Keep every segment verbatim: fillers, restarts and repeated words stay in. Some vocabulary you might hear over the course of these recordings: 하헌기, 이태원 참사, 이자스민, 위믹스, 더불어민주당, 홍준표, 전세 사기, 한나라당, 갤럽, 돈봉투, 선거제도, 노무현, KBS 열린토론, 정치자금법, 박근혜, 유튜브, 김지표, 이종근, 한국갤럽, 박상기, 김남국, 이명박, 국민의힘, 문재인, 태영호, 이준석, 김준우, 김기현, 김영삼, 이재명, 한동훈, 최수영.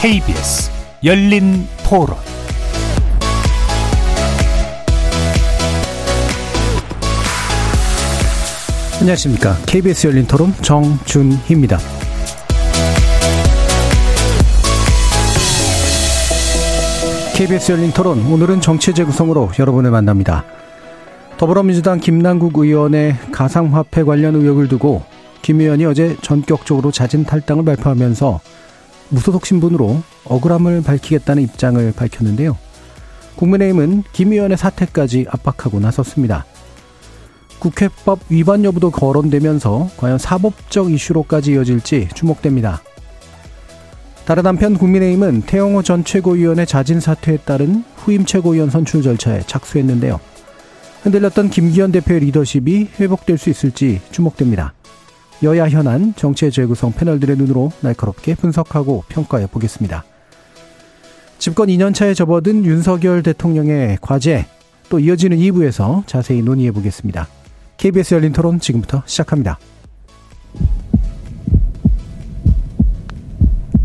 케이비에스 열린토론 안녕하십니까. 케이비에스 열린토론 정준희입니다. 케이비에스 열린토론 오늘은 정치 재구성으로 여러분을 만납니다. 더불어민주당 김남국 의원의 가상화폐 관련 의혹을 두고 김 의원이 어제 전격적으로 자진 탈당을 발표하면서 무소속 신분으로 억울함을 밝히겠다는 입장을 밝혔는데요. 국민의힘은 김 의원의 사퇴까지 압박하고 나섰습니다. 국회법 위반 여부도 거론되면서 과연 사법적 이슈로까지 이어질지 주목됩니다. 다른 한편 국민의힘은 태영호 전 최고위원의 자진 사퇴에 따른 후임 최고위원 선출 절차에 착수했는데요. 흔들렸던 김기현 대표의 리더십이 회복될 수 있을지 주목됩니다. 여야 현안, 정치의 재구성 패널들의 눈으로 날카롭게 분석하고 평가해 보겠습니다. 집권 이 년 차에 접어든 윤석열 대통령의 과제, 또 이어지는 이 부에서 자세히 논의해 보겠습니다. 케이비에스 열린토론 지금부터 시작합니다.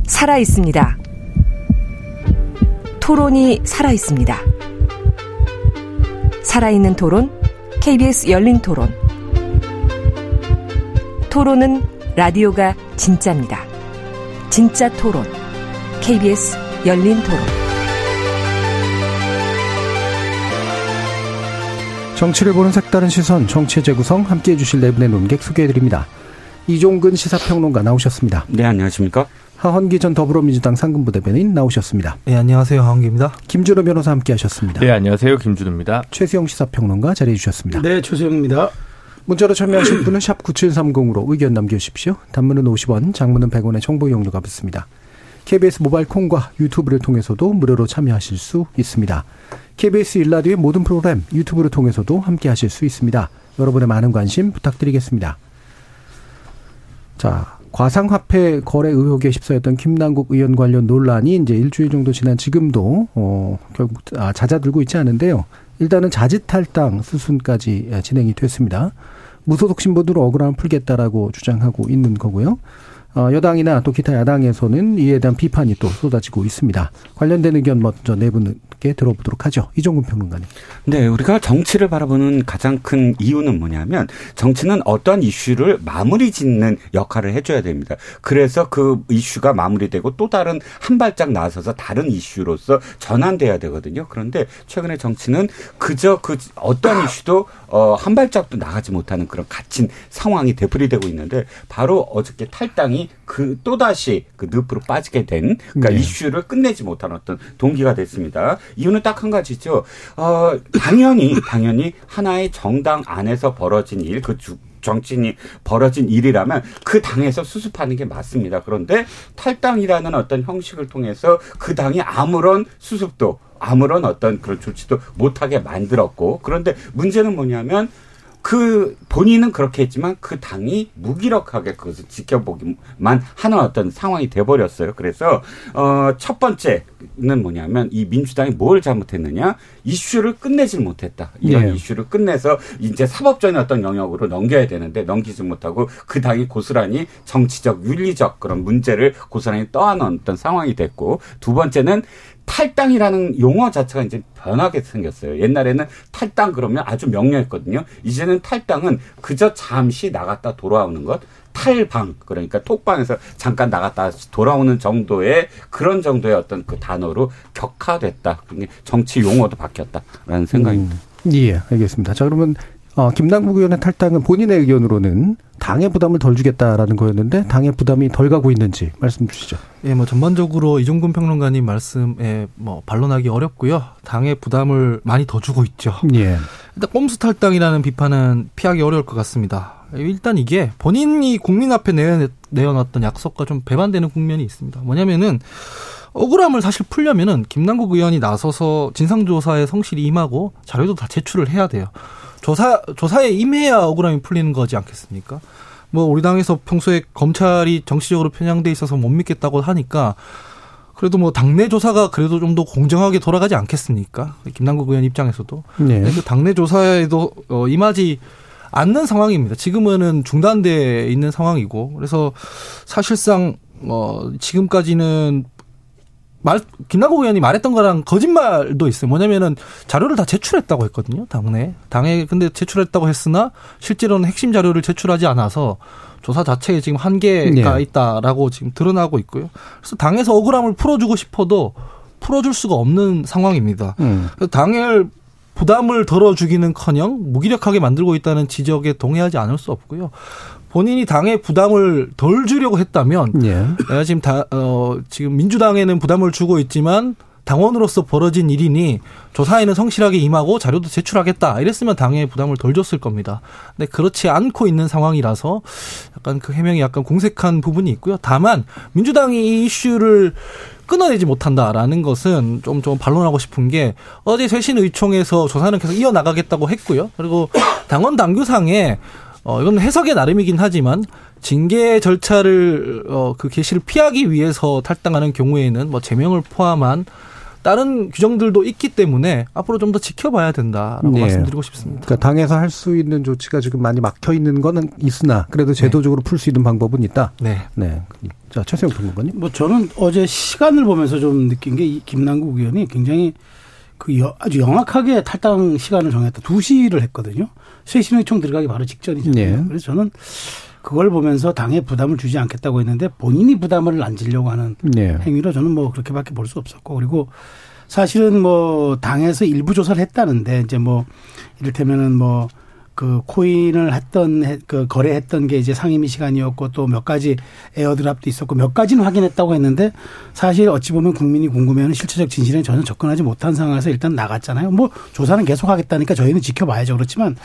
살아있습니다. 토론이 살아있습니다. 살아있는 토론, 케이비에스 열린토론. 토론은 라디오가 진짜입니다. 진짜 토론. 케이비에스 열린토론. 정치를 보는 색다른 시선, 정치의 재구성 함께해 주실 네 분의 논객 소개해드립니다. 이종근 시사평론가 나오셨습니다. 네, 안녕하십니까. 하헌기 전 더불어민주당 상근부대변인 나오셨습니다. 네, 안녕하세요. 하헌기입니다. 김준우 변호사 함께하셨습니다. 네, 안녕하세요. 김준우입니다. 최수영 시사평론가 자리해 주셨습니다. 네, 최수영입니다. 문자로 참여하실 분은 샵 구칠삼공으로 의견 남겨주십시오. 단문은 오십 원, 장문은 백 원의 정보 이용료가 붙습니다. 케이비에스 모바일 콩과 유튜브를 통해서도 무료로 참여하실 수 있습니다. 케이비에스 일라디오의 모든 프로그램 유튜브를 통해서도 함께하실 수 있습니다. 여러분의 많은 관심 부탁드리겠습니다. 자, 과상화폐 거래 의혹에 휩싸였던 김남국 의원 관련 논란이 이제 일주일 정도 지난 지금도 어, 결국 아, 잦아들고 있지 않은데요. 일단은 자지탈당 수순까지 진행이 됐습니다. 무소속 신분으로 억울함을 풀겠다라고 주장하고 있는 거고요. 여당이나 또 기타 야당에서는 이에 대한 비판이 또 쏟아지고 있습니다. 관련된 의견 먼저 네 분께 들어보도록 하죠. 이종근 평론가님. 네, 우리가 정치를 바라보는 가장 큰 이유는 뭐냐면 정치는 어떠한 이슈를 마무리 짓는 역할을 해줘야 됩니다. 그래서 그 이슈가 마무리되고 또 다른 한 발짝 나서서 다른 이슈로서 전환돼야 되거든요. 그런데 최근에 정치는 그저 그 어떠한 이슈도 한 발짝도 나가지 못하는 그런 갇힌 상황이 되풀이되고 있는데 바로 어저께 탈당이 그 또다시 그 늪으로 빠지게 된 그러니까 네. 이슈를 끝내지 못한 어떤 동기가 됐습니다. 이유는 딱 한 가지죠. 어, 당연히 당연히 하나의 정당 안에서 벌어진 일, 그 주, 정치인이 벌어진 일이라면 그 당에서 수습하는 게 맞습니다. 그런데 탈당이라는 어떤 형식을 통해서 그 당이 아무런 수습도 아무런 어떤 그런 조치도 못하게 만들었고 그런데 문제는 뭐냐면 그 본인은 그렇게 했지만 그 당이 무기력하게 그것을 지켜보기만 하는 어떤 상황이 돼버렸어요. 그래서 어, 첫 번째는 뭐냐면 이 민주당이 뭘 잘못했느냐. 이슈를 끝내질 못했다. 이런 네. 이슈를 끝내서 이제 사법적인 어떤 영역으로 넘겨야 되는데 넘기지 못하고 그 당이 고스란히 정치적 윤리적 그런 문제를 고스란히 떠안은 어떤 상황이 됐고 두 번째는 탈당이라는 용어 자체가 이제 변하게 생겼어요. 옛날에는 탈당 그러면 아주 명료했거든요. 이제는 탈당은 그저 잠시 나갔다 돌아오는 것. 탈방 그러니까 톡방에서 잠깐 나갔다 돌아오는 정도의 그런 정도의 어떤 그 단어로 격화됐다. 정치 용어도 바뀌었다라는 생각입니다. 음, 예, 알겠습니다. 자, 그러면 어, 김남국 의원의 탈당은 본인의 의견으로는 당의 부담을 덜 주겠다라는 거였는데 당의 부담이 덜 가고 있는지 말씀 주시죠. 예, 뭐 전반적으로 이종근 평론가님 말씀에 뭐 반론하기 어렵고요. 당의 부담을 많이 더 주고 있죠. 예. 일단 꼼수 탈당이라는 비판은 피하기 어려울 것 같습니다. 일단 이게 본인이 국민 앞에 내어놨던 약속과 좀 배반되는 국면이 있습니다. 뭐냐면은 억울함을 사실 풀려면은 김남국 의원이 나서서 진상조사에 성실히 임하고 자료도 다 제출을 해야 돼요. 조사, 조사에 임해야 억울함이 풀리는 거지 않겠습니까? 뭐, 우리 당에서 평소에 검찰이 정치적으로 편향돼 있어서 못 믿겠다고 하니까, 그래도 뭐, 당내 조사가 그래도 좀 더 공정하게 돌아가지 않겠습니까? 김남국 의원 입장에서도. 네. 당내 조사에도 임하지 않는 상황입니다. 지금은 중단돼 있는 상황이고, 그래서 사실상, 어, 지금까지는 말, 김남국 의원이 말했던 거랑 거짓말도 있어요. 뭐냐면은 자료를 다 제출했다고 했거든요. 당내. 당에 근데 제출했다고 했으나 실제로는 핵심 자료를 제출하지 않아서 조사 자체에 지금 한계가 네. 있다라고 지금 드러나고 있고요. 그래서 당에서 억울함을 풀어주고 싶어도 풀어줄 수가 없는 상황입니다. 음. 당일 부담을 덜어주기는커녕 무기력하게 만들고 있다는 지적에 동의하지 않을 수 없고요. 본인이 당에 부담을 덜 주려고 했다면 예. 내가 지금 다, 어, 지금 민주당에는 부담을 주고 있지만 당원으로서 벌어진 일이니 조사에는 성실하게 임하고 자료도 제출하겠다. 이랬으면 당에 부담을 덜 줬을 겁니다. 근데 그렇지 않고 있는 상황이라서 약간 그 해명이 약간 공색한 부분이 있고요. 다만 민주당이 이 이슈를 끊어내지 못한다라는 것은 좀, 좀 반론하고 싶은 게 어제 쇄신의총에서 조사는 계속 이어나가겠다고 했고요. 그리고 당원 당규상에 어, 이건 해석의 나름이긴 하지만 징계 절차를, 어, 그 개시를 피하기 위해서 탈당하는 경우에는 뭐 제명을 포함한 다른 규정들도 있기 때문에 앞으로 좀 더 지켜봐야 된다라고 네. 말씀드리고 싶습니다. 그러니까 당에서 할 수 있는 조치가 지금 많이 막혀 있는 거는 있으나 그래도 제도적으로 네. 풀 수 있는 방법은 있다. 네. 네. 자, 최수영 평론가님. 뭐 저는 어제 시간을 보면서 좀 느낀 게 이 김남국 의원이 굉장히 그 여, 아주 명확하게 탈당 시간을 정했다. 두 시를 했거든요. 쇄신의총 들어가기 바로 직전이잖아요. 네. 그래서 저는 그걸 보면서 당에 부담을 주지 않겠다고 했는데 본인이 부담을 안 지려고 하는 네. 행위로 저는 뭐 그렇게밖에 볼 수 없었고, 그리고 사실은 뭐 당에서 일부 조사를 했다는데 이제 뭐 이를테면은 뭐 그 코인을 했던 그 거래했던 게 이제 상임위 시간이었고 또 몇 가지 에어드랍도 있었고 몇 가지는 확인했다고 했는데 사실 어찌 보면 국민이 궁금해하는 실체적 진실에 전혀 접근하지 못한 상황에서 일단 나갔잖아요. 뭐 조사는 계속하겠다니까 저희는 지켜봐야죠. 그렇지만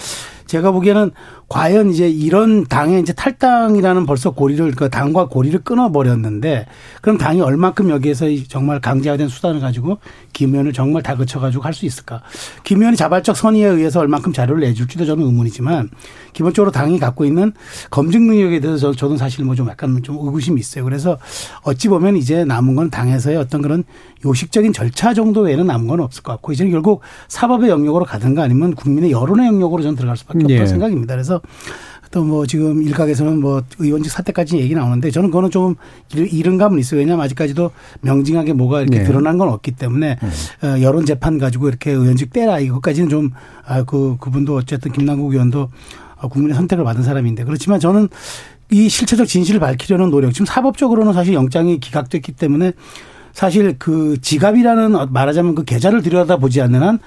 제가 보기에는 과연 이제 이런 당의 이제 탈당이라는 벌써 고리를 그러니까 당과 고리를 끊어버렸는데 그럼 당이 얼마큼 여기에서 정말 강제화된 수단을 가지고 김 의원을 정말 다그쳐가지고 할 수 있을까? 김 의원이 자발적 선의에 의해서 얼마큼 자료를 내줄지도 저는 의문. 이지만 기본적으로 당이 갖고 있는 검증 능력에 대해서 저도 사실 뭐 좀 약간 좀 의구심이 있어요. 그래서 어찌 보면 이제 남은 건 당에서의 어떤 그런 요식적인 절차 정도 외에는 남은 건 없을 것 같고 이제는 결국 사법의 영역으로 가든가 아니면 국민의 여론의 영역으로 저는 들어갈 수밖에 없다는 예. 생각입니다. 그래서 또 뭐 지금 일각에서는 뭐 의원직 사태까지 얘기 나오는데 저는 그거는 좀 이른 감은 있어요. 왜냐하면 아직까지도 명징하게 뭐가 이렇게 네. 드러난 건 없기 때문에 네. 여론 재판 가지고 이렇게 의원직 떼라 이것까지는 좀 그 그분도 어쨌든 김남국 의원도 국민의 선택을 받은 사람인데 그렇지만 저는 이 실체적 진실을 밝히려는 노력 지금 사법적으로는 사실 영장이 기각됐기 때문에 사실 그 지갑이라는 말하자면 그 계좌를 들여다보지 않는 한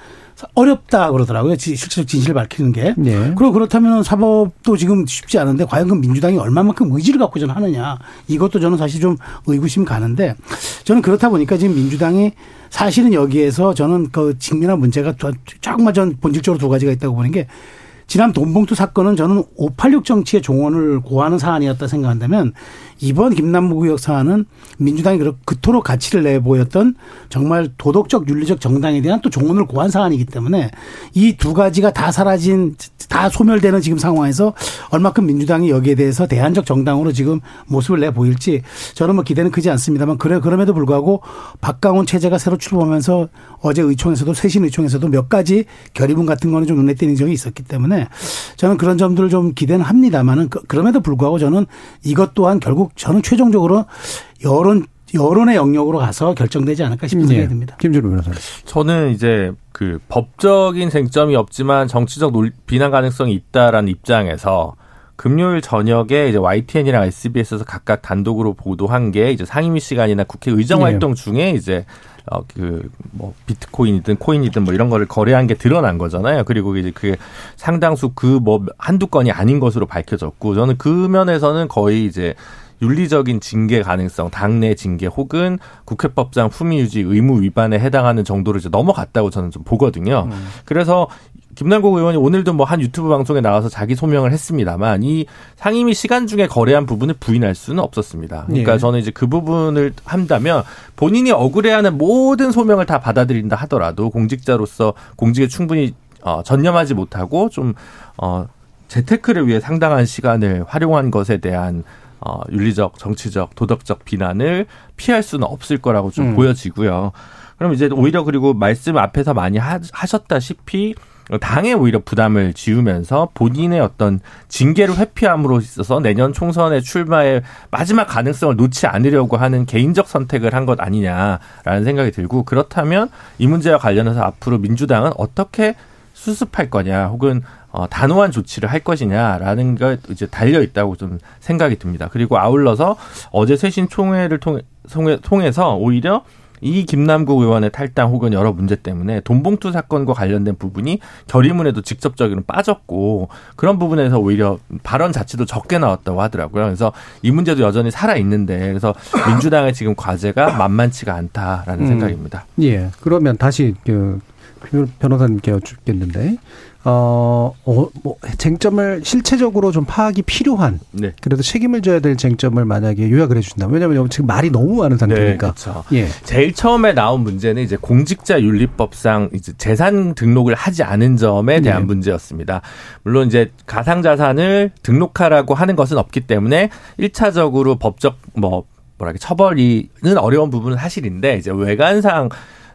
어렵다 그러더라고요. 실질적 진실을 밝히는 게. 네. 그리고 그렇다면 사법도 지금 쉽지 않은데 과연 그 민주당이 얼마만큼 의지를 갖고 저는 하느냐. 이것도 저는 사실 좀 의구심 가는데 저는 그렇다 보니까 지금 민주당이 사실은 여기에서 저는 그 직면한 문제가 조금만 전 본질적으로 두 가지가 있다고 보는 게 지난 돈봉투 사건은 저는 오팔육 정치의 종언을 고하는 사안이었다 생각한다면 이번 김남국 의혹 사안은 민주당이 그토록 가치를 내보였던 정말 도덕적 윤리적 정당에 대한 또 종언을 고한 사안이기 때문에 이 두 가지가 다 사라진 다 소멸되는 지금 상황에서 얼마큼 민주당이 여기에 대해서 대안적 정당으로 지금 모습을 내보일지 저는 뭐 기대는 크지 않습니다만 그래 그럼에도 불구하고 박강훈 체제가 새로 출범하면서 어제 의총에서도 쇄신의총에서도 몇 가지 결의문 같은 거는 좀 눈에 띄는 적이 있었기 때문에 저는 그런 점들을 좀 기대는 합니다만은 그럼에도 불구하고 저는 이것 또한 결국 저는 최종적으로 여론 여론의 영역으로 가서 결정되지 않을까 싶은 생각이 듭니다. 김준우 변호사님. 저는 이제 그 법적인 쟁점이 없지만 정치적 논, 비난 가능성이 있다라는 입장에서 금요일 저녁에 이제 와이티엔이랑 에스비에스에서 각각 단독으로 보도한 게 이제 상임위 시간이나 국회 의정 활동 중에 이제 어, 그, 뭐, 비트코인이든 코인이든 뭐 이런 거를 거래한 게 드러난 거잖아요. 그리고 이제 그게 상당수 그 뭐 한두 건이 아닌 것으로 밝혀졌고 저는 그 면에서는 거의 이제 윤리적인 징계 가능성, 당내 징계 혹은 국회법상 품위 유지 의무 위반에 해당하는 정도를 이제 넘어갔다고 저는 좀 보거든요. 음. 그래서 김남국 의원이 오늘도 뭐 한 유튜브 방송에 나와서 자기 소명을 했습니다만 이 상임위 시간 중에 거래한 부분을 부인할 수는 없었습니다. 그러니까 네. 저는 이제 그 부분을 한다면 본인이 억울해하는 모든 소명을 다 받아들인다 하더라도 공직자로서 공직에 충분히 어, 전념하지 못하고 좀 어, 재테크를 위해 상당한 시간을 활용한 것에 대한 어, 윤리적, 정치적, 도덕적 비난을 피할 수는 없을 거라고 좀 음. 보여지고요. 그럼 이제 오히려 그리고 말씀 앞에서 많이 하, 하셨다시피 당에 오히려 부담을 지우면서 본인의 어떤 징계를 회피함으로 있어서 내년 총선의 출마의 마지막 가능성을 놓지 않으려고 하는 개인적 선택을 한 것 아니냐라는 생각이 들고, 그렇다면 이 문제와 관련해서 앞으로 민주당은 어떻게 수습할 거냐, 혹은 어, 단호한 조치를 할 것이냐라는 게 이제 달려 있다고 좀 생각이 듭니다. 그리고 아울러서 어제 쇄신 총회를 통해, 통해서 오히려 이 김남국 의원의 탈당 혹은 여러 문제 때문에 돈봉투 사건과 관련된 부분이 결의문에도 직접적으로 빠졌고, 그런 부분에서 오히려 발언 자체도 적게 나왔다고 하더라고요. 그래서 이 문제도 여전히 살아있는데, 그래서 민주당의 지금 과제가 만만치가 않다라는 음, 생각입니다. 예. 그러면 다시 그 변호사님께 여쭙겠는데, 어, 어, 뭐, 쟁점을 실체적으로 좀 파악이 필요한, 네, 그래도 책임을 져야 될 쟁점을 만약에 요약을 해주신다면, 왜냐하면 지금 말이 너무 많은 상태니까. 네, 그렇죠. 예. 제일 처음에 나온 문제는 이제 공직자윤리법상 이제 재산 등록을 하지 않은 점에 대한, 네, 문제였습니다. 물론 이제 가상자산을 등록하라고 하는 것은 없기 때문에 일 차적으로 법적 뭐 뭐랄까 처벌이는 어려운 부분은 사실인데, 이제 외관상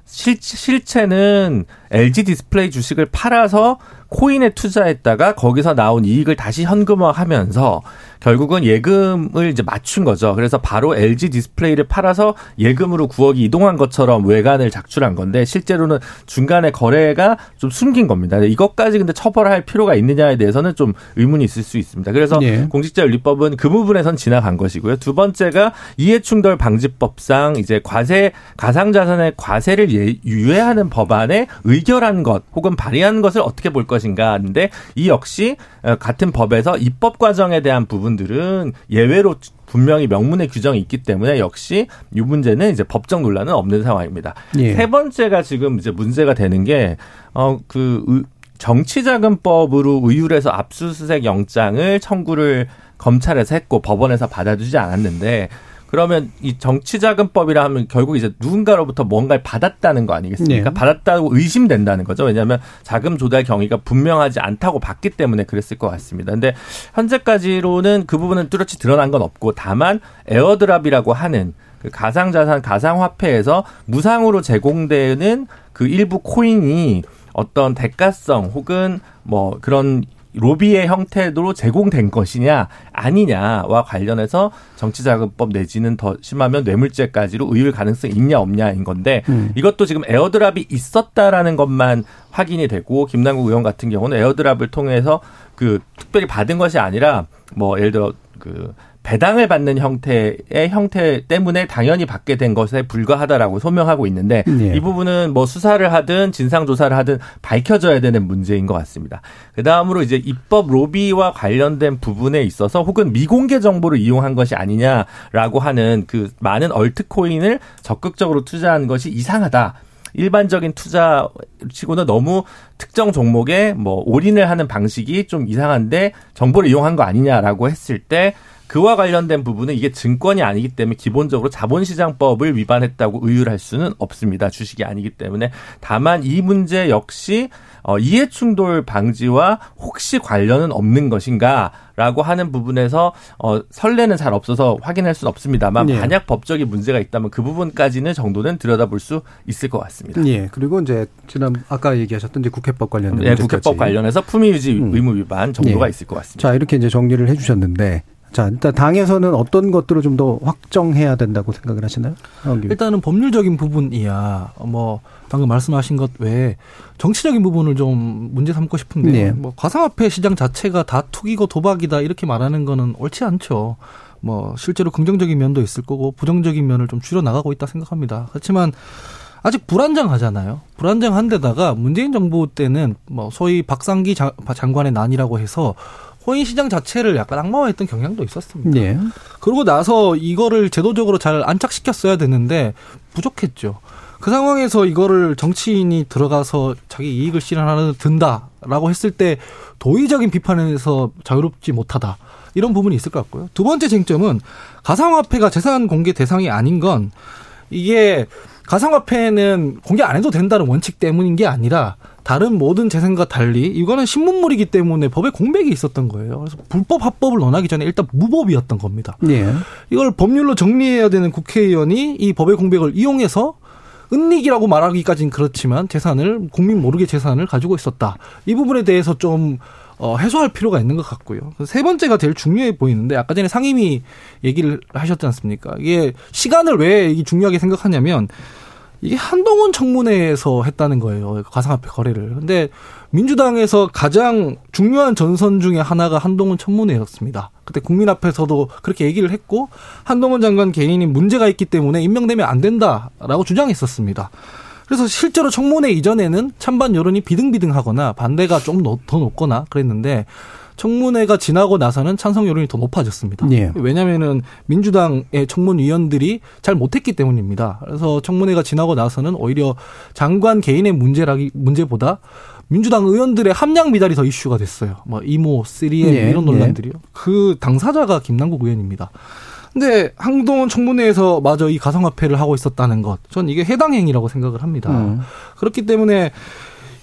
실, 실체는 엘지 디스플레이 주식을 팔아서 코인에 투자했다가 거기서 나온 이익을 다시 현금화하면서 결국은 예금을 이제 맞춘 거죠. 그래서 바로 엘지 디스플레이를 팔아서 예금으로 구억이 이동한 것처럼 외관을 작출한 건데, 실제로는 중간에 거래가 좀 숨긴 겁니다. 이것까지 근데 처벌할 필요가 있느냐에 대해서는 좀 의문이 있을 수 있습니다. 그래서 네, 공직자윤리법은 그 부분에선 지나간 것이고요. 두 번째가 이해충돌방지법상 이제 과세, 가상자산의 과세를 예, 유예하는 법안에 의결한 것 혹은 발의한 것을 어떻게 볼 것인가 하는데, 이 역시 같은 법에서 입법 과정에 대한 부분들은 예외로 분명히 명문의 규정이 있기 때문에 역시 이 문제는 이제 법적 논란은 없는 상황입니다. 예. 세 번째가 지금 이제 문제가 되는 게 어 그 정치자금법으로 의율해서 압수수색 영장을 청구를 검찰에서 했고 법원에서 받아주지 않았는데, 그러면 이 정치자금법이라 하면 결국 이제 누군가로부터 뭔가를 받았다는 거 아니겠습니까? 네. 받았다고 의심된다는 거죠. 왜냐하면 자금 조달 경위가 분명하지 않다고 봤기 때문에 그랬을 것 같습니다. 그런데 현재까지로는 그 부분은 뚜렷이 드러난 건 없고, 다만 에어드랍이라고 하는 그 가상자산, 가상화폐에서 무상으로 제공되는 그 일부 코인이 어떤 대가성 혹은 뭐 그런 로비의 형태로 제공된 것이냐 아니냐와 관련해서 정치자금법 내지는 더 심하면 뇌물죄까지로 의율 가능성이 있냐 없냐인 건데, 음, 이것도 지금 에어드랍이 있었다라는 것만 확인이 되고, 김남국 의원 같은 경우는 에어드랍을 통해서 그 특별히 받은 것이 아니라 뭐 예를 들어 그 배당을 받는 형태의 형태 때문에 당연히 받게 된 것에 불과하다라고 소명하고 있는데, 네, 이 부분은 뭐 수사를 하든 진상조사를 하든 밝혀져야 되는 문제인 것 같습니다. 그다음으로 이제 입법 로비와 관련된 부분에 있어서 혹은 미공개 정보를 이용한 것이 아니냐라고 하는 그 많은 얼트코인을 적극적으로 투자한 것이 이상하다, 일반적인 투자치고는 너무 특정 종목에 뭐 올인을 하는 방식이 좀 이상한데 정보를 이용한 거 아니냐라고 했을 때, 그와 관련된 부분은 이게 증권이 아니기 때문에 기본적으로 자본시장법을 위반했다고 의율할 수는 없습니다. 주식이 아니기 때문에. 다만 이 문제 역시 이해충돌 방지와 혹시 관련은 없는 것인가라고 하는 부분에서 선례는 잘 없어서 확인할 수는 없습니다만, 예, 만약 법적인 문제가 있다면 그 부분까지는 정도는 들여다볼 수 있을 것 같습니다. 예. 그리고 이제 지난 아까 얘기하셨던 이제 국회법 관련된, 예, 문제까지. 국회법 관련해서 품위유지 의무 위반 정도가, 예, 있을 것 같습니다. 자, 이렇게 이제 정리를 해주셨는데, 자, 일단 당에서는 어떤 것들을 좀 더 확정해야 된다고 생각을 하시나요? 일단은 법률적인 부분이야 뭐 방금 말씀하신 것 외에 정치적인 부분을 좀 문제 삼고 싶은데, 네, 뭐 가상화폐 시장 자체가 다 투기고 도박이다 이렇게 말하는 거는 옳지 않죠. 뭐 실제로 긍정적인 면도 있을 거고 부정적인 면을 좀 줄여나가고 있다 생각합니다. 그렇지만 아직 불안정하잖아요. 불안정한데다가 문재인 정부 때는 뭐 소위 박상기 장, 장관의 난이라고 해서 코인 시장 자체를 약간 악마화했던 경향도 있었습니다. 네. 그러고 나서 이거를 제도적으로 잘 안착시켰어야 되는데 부족했죠. 그 상황에서 이거를 정치인이 들어가서 자기 이익을 실현하려 든다라고 했을 때 도의적인 비판에서 자유롭지 못하다, 이런 부분이 있을 것 같고요. 두 번째 쟁점은 가상화폐가 재산 공개 대상이 아닌 건, 이게 가상화폐는 공개 안 해도 된다는 원칙 때문인 게 아니라 다른 모든 재산과 달리 이거는 신문물이기 때문에 법에 공백이 있었던 거예요. 그래서 불법 합법을 논하기 전에 일단 무법이었던 겁니다. 네. 이걸 법률로 정리해야 되는 국회의원이 이 법의 공백을 이용해서 은닉이라고 말하기까지는 그렇지만 재산을 국민 모르게 재산을 가지고 있었다. 이 부분에 대해서 좀 어, 해소할 필요가 있는 것 같고요. 세 번째가 제일 중요해 보이는데 아까 전에 상임위 얘기를 하셨지 않습니까? 이게 시간을 왜 이게 중요하게 생각하냐면 이게 한동훈 청문회에서 했다는 거예요. 가상화폐 거래를. 근데 민주당에서 가장 중요한 전선 중에 하나가 한동훈 청문회였습니다. 그때 국민 앞에서도 그렇게 얘기를 했고 한동훈 장관 개인이 문제가 있기 때문에 임명되면 안 된다라고 주장했었습니다. 그래서 실제로 청문회 이전에는 찬반 여론이 비등비등하거나 반대가 좀 더 높거나 그랬는데 청문회가 지나고 나서는 찬성 여론이 더 높아졌습니다. 예. 왜냐하면은 민주당의 청문위원들이 잘 못했기 때문입니다. 그래서 청문회가 지나고 나서는 오히려 장관 개인의 문제라기 문제보다 민주당 의원들의 함량 미달이 더 이슈가 됐어요. 뭐 이모, 쓰리엠 예. 이런 논란들이요. 예. 그 당사자가 김남국 의원입니다. 근데 한동훈 청문회에서 마저 이 가상화폐를 하고 있었다는 것, 전 이게 해당 행위라고 생각을 합니다. 음. 그렇기 때문에.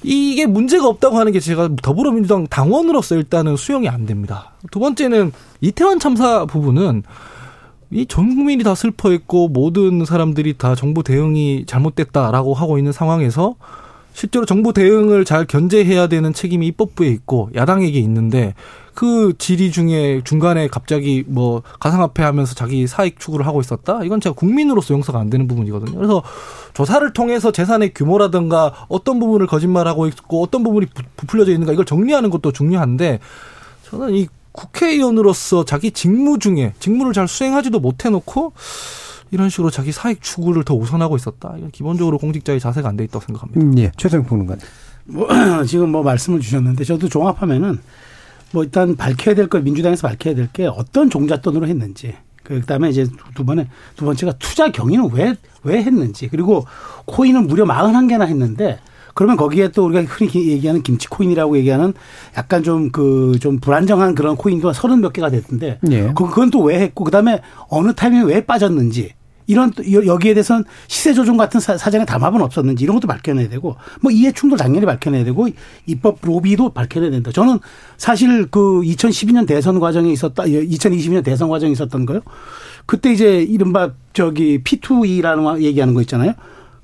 이게 문제가 없다고 하는 게 제가 더불어민주당 당원으로서 일단은 수용이 안 됩니다. 두 번째는 이태원 참사 부분은 이 전 국민이 다 슬퍼했고 모든 사람들이 다 정부 대응이 잘못됐다라고 하고 있는 상황에서 실제로 정부 대응을 잘 견제해야 되는 책임이 입법부에 있고 야당에게 있는데 그 질의 중에 중간에 갑자기 뭐 가상화폐 하면서 자기 사익 추구를 하고 있었다? 이건 제가 국민으로서 용서가 안 되는 부분이거든요. 그래서 조사를 통해서 재산의 규모라든가 어떤 부분을 거짓말하고 있고 어떤 부분이 부풀려져 있는가 이걸 정리하는 것도 중요한데 저는 이 국회의원으로서 자기 직무 중에 직무를 잘 수행하지도 못해놓고 이런 식으로 자기 사익 추구를 더 우선하고 있었다. 이건 기본적으로 공직자의 자세가 안 돼 있다고 생각합니다. 음, 예. 최수영 평론가님. 뭐, 지금 뭐 말씀을 주셨는데 저도 종합하면은 뭐 일단 밝혀야 될 거 민주당에서 밝혀야 될 게 어떤 종잣돈으로 했는지 그다음에 이제 두 번에 두 번째가 투자 경위는 왜 왜 했는지 그리고 코인은 무려 사십일 개나 했는데 그러면 거기에 또 우리가 흔히 얘기하는 김치 코인이라고 얘기하는 약간 좀 그 좀 불안정한 그런 코인도 삼십 몇 개가 됐던데 네. 그건 또 왜 했고 그다음에 어느 타이밍에 왜 빠졌는지. 이런 여기에 대해서는 시세조정 같은 사전에 담합은 없었는지 이런 것도 밝혀내야 되고 뭐 이해충돌 당연히 밝혀내야 되고 입법 로비도 밝혀내야 된다. 저는 사실 그 이천십이 년 대선 과정에 있었다. 이천이십 년 대선 과정에 있었던 거요. 그때 이제 이른바 저기 피투이라는 얘기하는 거 있잖아요.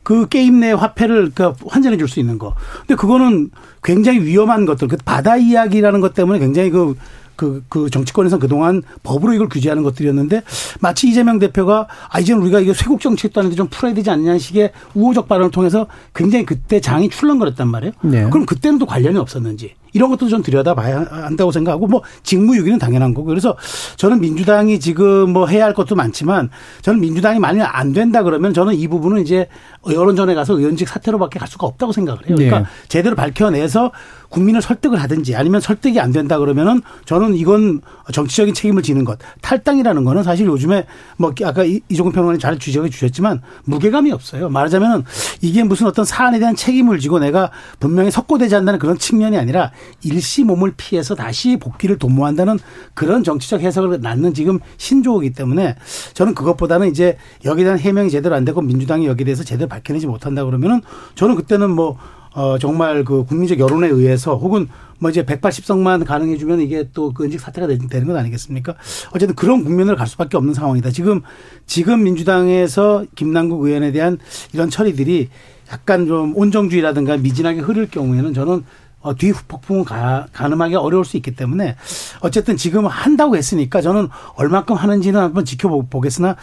그 게임 내 화폐를 환전해 줄 수 있는 거. 근데 그거는 굉장히 위험한 것들. 그 바다 이야기라는 것 때문에 굉장히 그 그, 그 정치권에서는 그동안 법으로 이걸 규제하는 것들이었는데 마치 이재명 대표가 아, 이제는 우리가 이거 쇄국 정책도 아닌데 좀 풀어야 되지 않냐는 식의 우호적 발언을 통해서 굉장히 그때 장이 출렁거렸단 말이에요. 네. 그럼 그때는 또 관련이 없었는지 이런 것도 좀 들여다봐야 한다고 생각하고 뭐 직무유기는 당연한 거고 그래서 저는 민주당이 지금 뭐 해야 할 것도 많지만 저는 민주당이 만약 안 된다 그러면 저는 이 부분은 이제 여론전에 가서 의원직 사퇴로밖에 갈 수가 없다고 생각을 해요. 그러니까 네. 제대로 밝혀내서 국민을 설득을 하든지 아니면 설득이 안 된다 그러면은 저는 이건 정치적인 책임을 지는 것. 탈당이라는 거는 사실 요즘에 뭐 아까 이종근 평론가님 잘 지적해 주셨지만 무게감이 없어요. 말하자면은 이게 무슨 어떤 사안에 대한 책임을 지고 내가 분명히 석고되지 않는다는 그런 측면이 아니라 일시 몸을 피해서 다시 복귀를 도모한다는 그런 정치적 해석을 낳는 지금 신조어이기 때문에 저는 그것보다는 이제 여기에 대한 해명이 제대로 안 되고 민주당이 여기에 대해서 제대로 밝혀내지 못한다 그러면은 저는 그때는 뭐 어, 정말 그 국민적 여론에 의해서 혹은 뭐 이제 백팔십 석만 가능해주면 이게 또 그 은직 사태가 되는 건 아니겠습니까? 어쨌든 그런 국면을 갈 수밖에 없는 상황이다. 지금, 지금 민주당에서 김남국 의원에 대한 이런 처리들이 약간 좀 온정주의라든가 미진하게 흐를 경우에는 저는 어, 뒤 폭풍은 가, 가늠하기 어려울 수 있기 때문에 어쨌든 지금 한다고 했으니까 저는 얼마큼 하는지는 한번 지켜보겠으나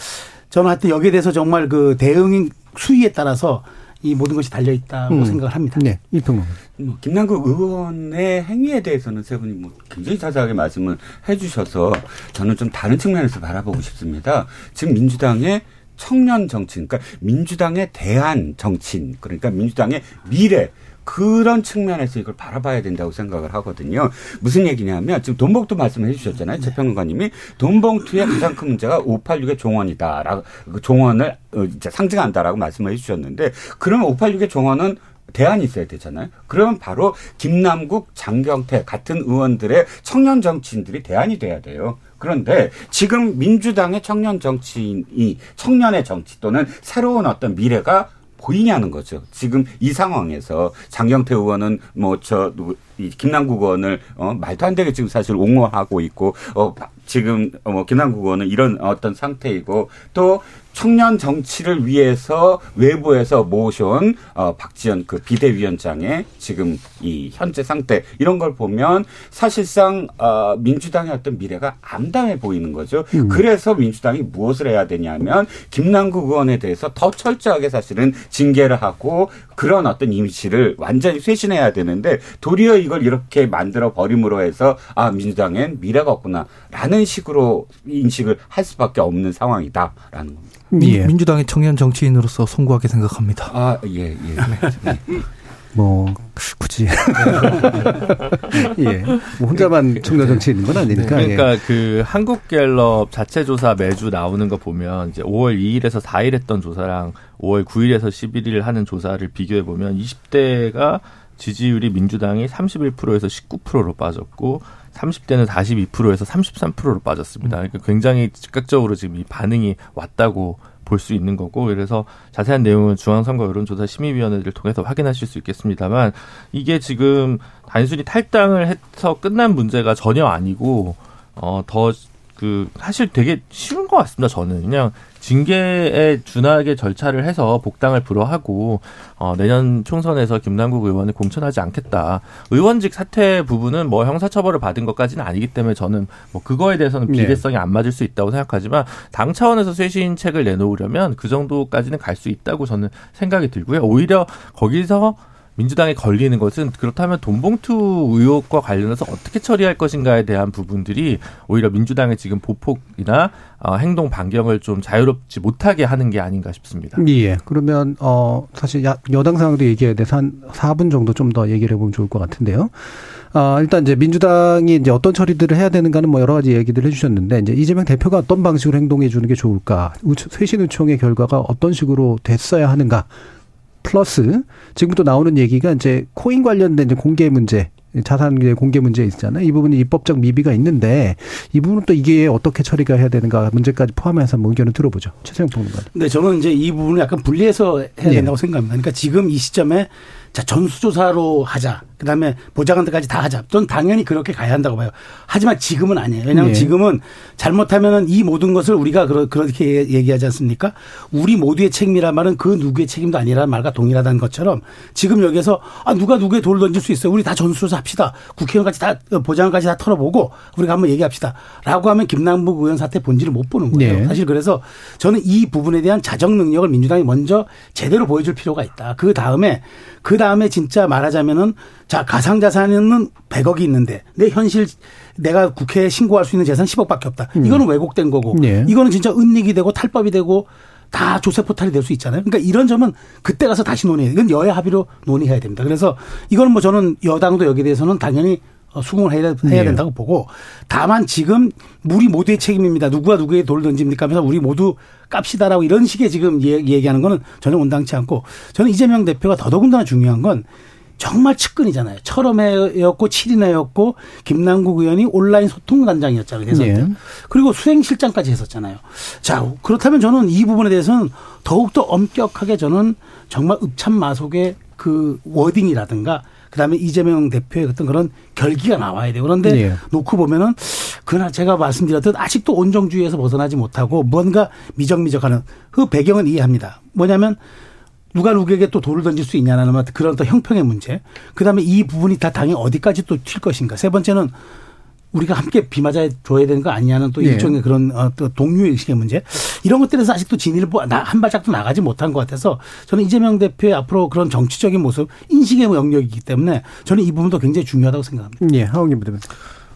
저는 하여튼 여기에 대해서 정말 그 대응인 수위에 따라서 이 모든 것이 달려있다고 음. 생각을 합니다. 네, 이평론. 뭐 김남국 의원의 행위에 대해서는 세 분이 뭐 굉장히 자세하게 말씀을 해 주셔서 저는 좀 다른 측면에서 바라보고 싶습니다. 지금 민주당의 청년 정치인, 그러니까 민주당의 대한 정치인, 그러니까 민주당의 미래, 그런 측면에서 이걸 바라봐야 된다고 생각을 하거든요. 무슨 얘기냐면 지금 돈봉투 말씀해 주셨잖아요. 최 평론가님이 돈봉투의 가장 큰 문제가 오팔육의 종원이다라고 그 종원을 이제 상징한다라고 말씀을 해 주셨는데 그러면 오팔육의 종원은 대안이 있어야 되잖아요. 그러면 바로 김남국, 장경태 같은 의원들의 청년 정치인들이 대안이 돼야 돼요. 그런데 지금 민주당의 청년 정치인이 청년의 정치 또는 새로운 어떤 미래가 보이냐는 거죠. 지금 이 상황에서 장경태 의원은 뭐 저 김남국 의원을 어 말도 안 되게 지금 사실 옹호하고 있고 어 지금 어 김남국 의원은 이런 어떤 상태이고 또 청년 정치를 위해서 외부에서 모셔온 어, 박지원 그 비대위원장의 지금 이 현재 상태 이런 걸 보면 사실상 어, 민주당의 어떤 미래가 암담해 보이는 거죠. 음. 그래서 민주당이 무엇을 해야 되냐면 김남국 의원에 대해서 더 철저하게 사실은 징계를 하고 그런 어떤 이미지를 완전히 쇄신해야 되는데 도리어 이걸 이렇게 만들어 버림으로 해서 아 민주당엔 미래가 없구나라는 식으로 인식을 할 수밖에 없는 상황이다라는 겁니다. 예. 민주당의 청년 정치인으로서 송구하게 생각합니다. 아, 예, 예. 뭐 굳이 예. 뭐 혼자만 청년 정치인인 건 아니니까. 그러니까 예. 그 한국갤럽 자체 조사 매주 나오는 거 보면 이제 오월 이일에서 사일 했던 조사랑 오월 구일에서 십일일 하는 조사를 비교해 보면 이십 대가 지지율이 민주당이 삼십일 퍼센트에서 십구 퍼센트로 빠졌고 삼십 대는 사십이 퍼센트에서 삼십삼 퍼센트로 빠졌습니다. 그러니까 굉장히 즉각적으로 지금 이 반응이 왔다고 볼 수 있는 거고, 그래서 자세한 내용은 중앙선거 여론조사 심의위원회를 통해서 확인하실 수 있겠습니다만, 이게 지금 단순히 탈당을 해서 끝난 문제가 전혀 아니고, 어, 더, 그, 사실 되게 쉬운 것 같습니다, 저는. 그냥 징계에 준하게 절차를 해서 복당을 불허하고, 어, 내년 총선에서 김남국 의원을 공천하지 않겠다. 의원직 사퇴 부분은 뭐 형사처벌을 받은 것까지는 아니기 때문에 저는 뭐 그거에 대해서는 비례성이 네. 안 맞을 수 있다고 생각하지만, 당 차원에서 쇄신책을 내놓으려면 그 정도까지는 갈 수 있다고 저는 생각이 들고요. 오히려 거기서 민주당에 걸리는 것은 그렇다면 돈봉투 의혹과 관련해서 어떻게 처리할 것인가에 대한 부분들이 오히려 민주당의 지금 보폭이나 어, 행동 반경을 좀 자유롭지 못하게 하는 게 아닌가 싶습니다. 예. 그러면 어, 사실 야, 여당 상황도 얘기해야 돼서 한 사 분 정도 좀 더 얘기를 해보면 좋을 것 같은데요. 아, 일단 이제 민주당이 이제 어떤 처리들을 해야 되는가는 뭐 여러 가지 얘기들을 해주셨는데 이제 이재명 대표가 어떤 방식으로 행동해 주는 게 좋을까, 우초, 쇄신우총의 결과가 어떤 식으로 됐어야 하는가. 플러스 지금 또 나오는 얘기가 이제 코인 관련된 이제 공개 문제, 자산 공개 문제 있잖아요. 이 부분이 입법적 미비가 있는데 이 부분은 또 이게 어떻게 처리가 해야 되는가 문제까지 포함해서 한번 의견을 들어보죠. 최수영 평론가. 네, 저는 이제 이 부분을 약간 분리해서 해야 된다고 네. 생각합니다. 그러니까 지금 이 시점에 자 전수조사로 하자. 그다음에 보좌관들까지 다 하자. 저는 당연히 그렇게 가야 한다고 봐요. 하지만 지금은 아니에요. 왜냐하면 예. 지금은 잘못하면 이 모든 것을 우리가 그렇게 얘기하지 않습니까? 우리 모두의 책임이란 말은 그 누구의 책임도 아니라는 말과 동일하다는 것처럼 지금 여기에서 아 누가 누구의 돌을 던질 수 있어요. 우리 다 전수조사 합시다. 국회의원까지 다 보좌관까지 다 털어보고 우리가 한번 얘기합시다. 라고 하면 김남국 의원 사태 본질을 못 보는 거예요. 예. 사실 그래서 저는 이 부분에 대한 자정 능력을 민주당이 먼저 제대로 보여줄 필요가 있다. 그다음에 그다음에 다음에 진짜 말하자면은 자 가상자산은 백억이 있는데 내 현실 내가 국회에 신고할 수 있는 재산 십억밖에 없다. 이거는 왜곡된 거고 네. 이거는 진짜 은닉이 되고 탈법이 되고 다 조세포탈이 될 수 있잖아요. 그러니까 이런 점은 그때 가서 다시 논의해요. 이건 여야 합의로 논의해야 됩니다. 그래서 이건 뭐 저는 여당도 여기에 대해서는 당연히 수긍을 해야, 해야 된다고 네. 보고 다만 지금 우리 모두의 책임입니다. 누구와 누구의 돌을 던집니까 하면서 우리 모두 깝시다라고 이런 식의 지금 얘기하는 거는 전혀 온당치 않고 저는 이재명 대표가 더더군다나 중요한 건 정말 측근이잖아요. 철험회였고 칠인회였고 김남국 의원이 온라인 소통단장이었잖아요. 네. 그리고 수행실장까지 했었잖아요. 자 그렇다면 저는 이 부분에 대해서는 더욱더 엄격하게 저는 정말 읍참마속의 그 워딩이라든가 그다음에 이재명 대표의 어떤 그런 결기가 나와야 돼요. 그런데 네. 놓고 보면은 그날 제가 말씀드렸듯 아직도 온정주의에서 벗어나지 못하고 뭔가 미적미적하는 그 배경은 이해합니다. 뭐냐면 누가 누구에게 또 돌을 던질 수 있냐는 그런 또 형평의 문제. 그다음에 이 부분이 다 당이 어디까지 또 튈 것인가. 세 번째는 우리가 함께 비 맞아 줘야 되는 거 아니냐는 또 일종의 예. 그런 동료의식의 문제. 이런 것들에서 아직도 진위를 한 발짝도 나가지 못한 것 같아서 저는 이재명 대표의 앞으로 그런 정치적인 모습, 인식의 영역이기 때문에 저는 이 부분도 굉장히 중요하다고 생각합니다. 예, 하헌기 부대변인.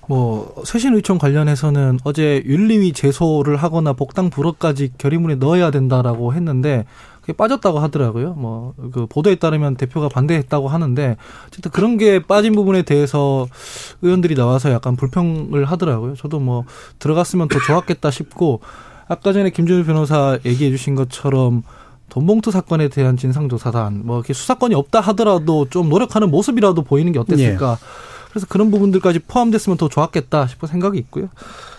뭐 쇄신의총 관련해서는 어제 윤리위 제소를 하거나 복당 불허까지 결의문에 넣어야 된다라고 했는데 그게 빠졌다고 하더라고요. 뭐 그 보도에 따르면 대표가 반대했다고 하는데 어쨌든 그런 게 빠진 부분에 대해서 의원들이 나와서 약간 불평을 하더라고요. 저도 뭐 들어갔으면 더 좋았겠다 싶고 아까 전에 김준우 변호사 얘기해 주신 것처럼 돈봉투 사건에 대한 진상조사단 뭐 이렇게 수사권이 없다 하더라도 좀 노력하는 모습이라도 보이는 게 어땠을까. 예. 그래서 그런 부분들까지 포함됐으면 더 좋았겠다 싶은 생각이 있고요.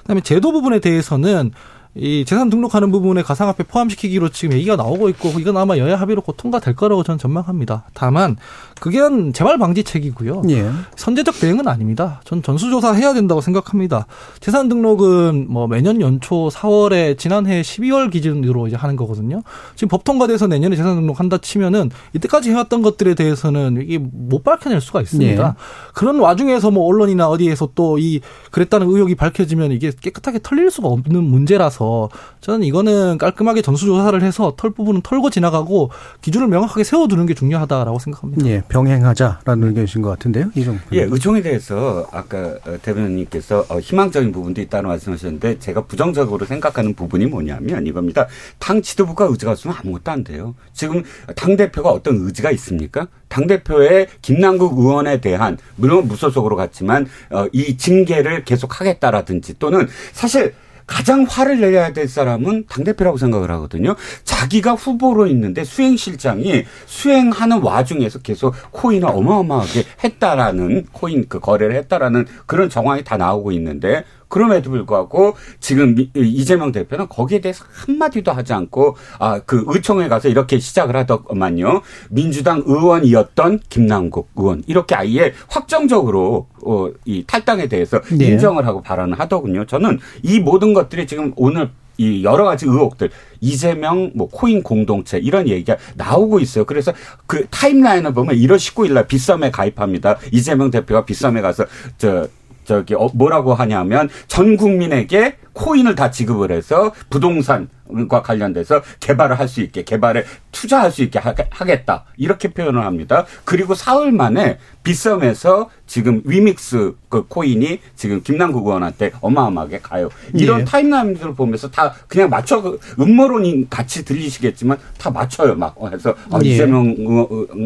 그다음에 제도 부분에 대해서는 이 재산 등록하는 부분에 가상화폐 포함시키기로 지금 얘기가 나오고 있고, 이건 아마 여야 합의로 곧 통과될 거라고 저는 전망합니다. 다만 그게 한 재발방지책이고요. 예. 선제적 대응은 아닙니다. 전 전수조사 해야 된다고 생각합니다. 재산 등록은 뭐 매년 연초 사월에 지난해 십이월 기준으로 이제 하는 거거든요. 지금 법 통과돼서 내년에 재산 등록한다 치면은 이때까지 해왔던 것들에 대해서는 이게 못 밝혀낼 수가 있습니다. 예. 그런 와중에서 뭐 언론이나 어디에서 또 이 그랬다는 의혹이 밝혀지면 이게 깨끗하게 털릴 수가 없는 문제라서. 저는 이거는 깔끔하게 전수조사를 해서 털 부분은 털고 지나가고 기준을 명확하게 세워두는 게 중요하다라고 생각합니다. 예, 병행하자라는 의견이신 것 같은데요. 이종. 예, 의총에 대해서 아까 대변인께서 희망적인 부분도 있다는 말씀하셨는데 제가 부정적으로 생각하는 부분이 뭐냐면 이겁니다. 당 지도부가 의지가 없으면 아무것도 안 돼요. 지금 당대표가 어떤 의지가 있습니까? 당대표의 김남국 의원에 대한 물론 무소속으로 갔지만 이 징계를 계속하겠다라든지 또는 사실 가장 화를 내야 될 사람은 당대표라고 생각을 하거든요. 자기가 후보로 있는데 수행실장이 수행하는 와중에서 계속 코인을 어마어마하게 했다라는 코인 그 거래를 했다라는 그런 정황이 다 나오고 있는데 그럼에도 불구하고 지금 이재명 대표는 거기에 대해서 한마디도 하지 않고 아, 그 의총에 가서 이렇게 시작을 하더만요. 민주당 의원이었던 김남국 의원 이렇게 아예 확정적으로 어, 이 탈당에 대해서 네. 인정을 하고 발언을 하더군요. 저는 이 모든 것들이 지금 오늘 이 여러 가지 의혹들 이재명 뭐 코인 공동체 이런 얘기가 나오고 있어요. 그래서 그 타임라인을 보면 일월 십구일날 빗썸에 가입합니다. 이재명 대표가 빗썸에 가서 저 저기 뭐라고 하냐면 전 국민에게 코인을 다 지급을 해서 부동산과 관련돼서 개발을 할 수 있게 개발에 투자할 수 있게 하겠다 이렇게 표현을 합니다. 그리고 사흘 만에 빗썸에서 지금 위믹스 그 코인이 지금 김남국 의원한테 어마어마하게 가요. 이런 예. 타임라인들을 보면서 다 그냥 맞춰 음모론이 같이 들리시겠지만 다 맞춰요. 막 해서 예. 이재명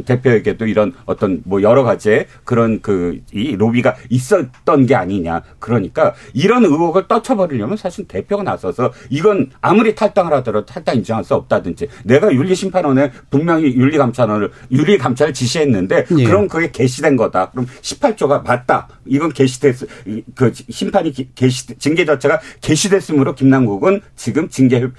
대표에게도 이런 어떤 뭐 여러 가지의 그런 그 이 로비가 있었던 게 아니냐. 그러니까 이런 의혹을 떨쳐버리려면 사실 대표가 나서서 이건 아무리 탈당을 하더라도 탈당 인정할 수 없다든지 내가 윤리심판원에 분명히 윤리감찰원을 윤리감찰을 지시했는데 예. 그럼 그게 개시된 거다. 그럼 십팔조가 맞다. 이건 개시됐 그 심판이 개시 징계 자체가 개시됐으므로 김남국은 지금 징계를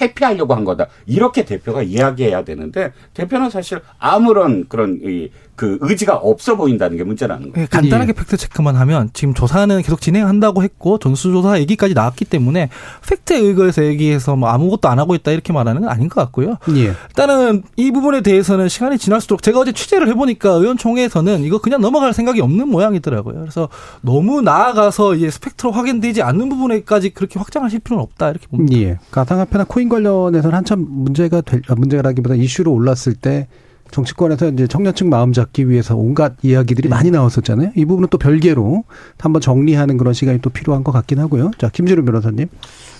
회피하려고 한 거다. 이렇게 대표가 이야기해야 되는데 대표는 사실 아무런 그런 이, 그 의지가 없어 보인다는 게 문제라는 거예요. 간단하게 팩트 체크만 하면 지금 조사는 계속 진행한다고 했고 전수조사 얘기까지 나왔기 때문에 팩트에 의거해서 얘기해서 뭐 아무것도 안 하고 있다 이렇게 말하는 건 아닌 것 같고요. 예. 일단은 이 부분에 대해서는 시간이 지날수록 제가 어제 취재를 해보니까 의원총회에서는 이거 그냥 넘어갈 생각이 없는 모양이더라고요. 그래서 너무 나아가서 이제 스펙트로 확인되지 않는 부분에까지 그렇게 확장하실 필요는 없다 이렇게 봅니다. 예. 가상화폐나 코인 관련해서는 한참 문제가 될, 문제라기보다 이슈로 올랐을 때 정치권에서 이제 청년층 마음 잡기 위해서 온갖 이야기들이 많이 나왔었잖아요. 이 부분은 또 별개로 한번 정리하는 그런 시간이 또 필요한 것 같긴 하고요. 자, 김준우 변호사님.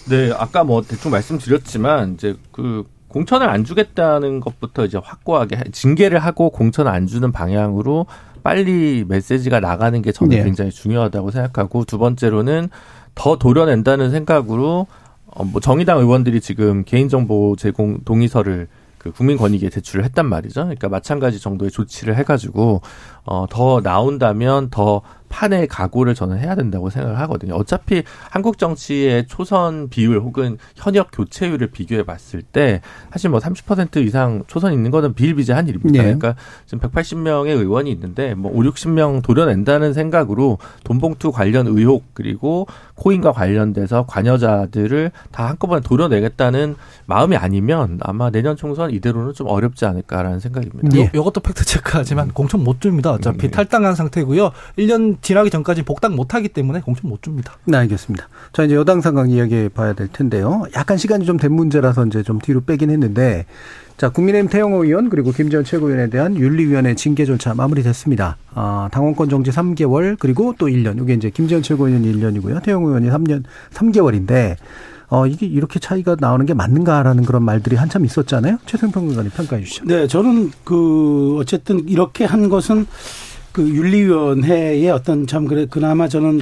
네, 아까 뭐 대충 말씀드렸지만 이제 그 공천을 안 주겠다는 것부터 이제 확고하게 징계를 하고 공천을 안 주는 방향으로 빨리 메시지가 나가는 게 저는 네. 굉장히 중요하다고 생각하고 두 번째로는 더 도려낸다는 생각으로 어 뭐 정의당 의원들이 지금 개인정보 제공 동의서를 그 국민권익위에 제출을 했단 말이죠. 그러니까 마찬가지 정도의 조치를 해가지고 어, 더 나온다면 더 판의 각오를 저는 해야 된다고 생각을 하거든요. 어차피 한국 정치의 초선 비율 혹은 현역 교체율을 비교해봤을 때 사실 뭐 삼십 퍼센트 이상 초선 있는 거는 비일비재한 일입니다. 네. 그러니까 지금 백팔십 명의 의원이 있는데 뭐 오륙십 명 도려낸다는 생각으로 돈봉투 관련 의혹 그리고 코인과 관련돼서 관여자들을 다 한꺼번에 도려내겠다는 마음이 아니면 아마 내년 총선 이대로는 좀 어렵지 않을까라는 생각입니다. 예. 이것도 팩트 체크하지만 공천 못 줍니다. 어차피 네. 탈당한 상태고요. 일 년 지나기 전까지 복당 못하기 때문에 공천 못 줍니다. 네, 알겠습니다. 자, 이제 여당 상황 이야기해 봐야 될 텐데요. 약간 시간이 좀 된 문제라서 이제 좀 뒤로 빼긴 했는데, 자, 국민의힘 태영호 의원 그리고 김재원 최고위원에 대한 윤리위원회 징계 절차 마무리됐습니다. 아, 당원권 정지 삼 개월 그리고 또 일 년. 이게 이제 김재원 최고위원이 일 년이고요. 태영호 의원이 삼 년 삼 개월인데. 어, 이게 이렇게 차이가 나오는 게 맞는가라는 그런 말들이 한참 있었잖아요. 최수영 평론가님 평가해 주시죠. 네, 저는 그, 어쨌든 이렇게 한 것은 그 윤리위원회의 어떤 참, 그래, 그나마 저는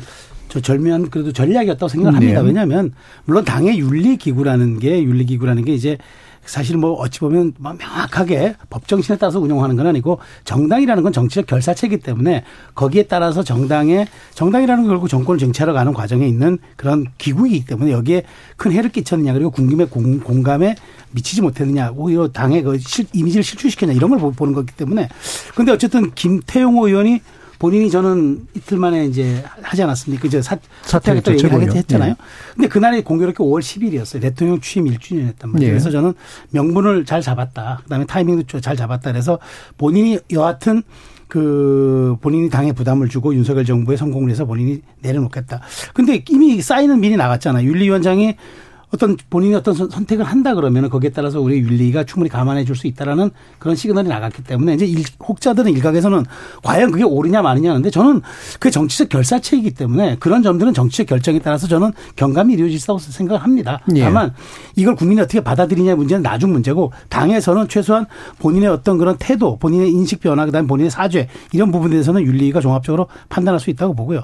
저 절묘한 그래도 전략이었다고 생각을 합니다. 네. 왜냐하면, 물론 당의 윤리기구라는 게, 윤리기구라는 게 이제 사실 뭐 어찌 보면 명확하게 법정신에 따라서 운영하는 건 아니고 정당이라는 건 정치적 결사체이기 때문에 거기에 따라서 정당의 정당이라는 건 결국 정권을 쟁취하러 가는 과정에 있는 그런 기구이기 때문에 여기에 큰 해를 끼쳤느냐 그리고 국민의 공감에 미치지 못했느냐 오히려 당의 그 실, 이미지를 실추시켰냐 이런 걸 보는 거기 때문에 근데 어쨌든 김태용호 의원이 본인이 저는 이틀 만에 이제 하지 않았습니까? 이제 사퇴하겠다고 얘기하겠다 했잖아요. 네. 근데 그날이 공교롭게 오월 십일이었어요. 대통령 취임 일 주년이었단 말이에요. 네. 그래서 저는 명분을 잘 잡았다. 그다음에 타이밍도 잘 잡았다. 그래서 본인이 여하튼 그 본인이 당에 부담을 주고 윤석열 정부에 성공을 해서 본인이 내려놓겠다. 근데 이미 사인은 미리 나갔잖아요. 윤리위원장이 어떤 본인이 어떤 선택을 한다 그러면 거기에 따라서 우리 윤리가 충분히 감안해 줄 수 있다라는 그런 시그널이 나갔기 때문에 이제 일, 혹자들은 일각에서는 과연 그게 옳으냐 마느냐 하는데 저는 그게 정치적 결사체이기 때문에 그런 점들은 정치적 결정에 따라서 저는 경감이 이루어질 수 없을 생각을 합니다. 예. 다만 이걸 국민이 어떻게 받아들이냐의 문제는 나중 문제고 당에서는 최소한 본인의 어떤 그런 태도, 본인의 인식 변화, 그다음에 본인의 사죄 이런 부분에 대해서는 윤리가 종합적으로 판단할 수 있다고 보고요.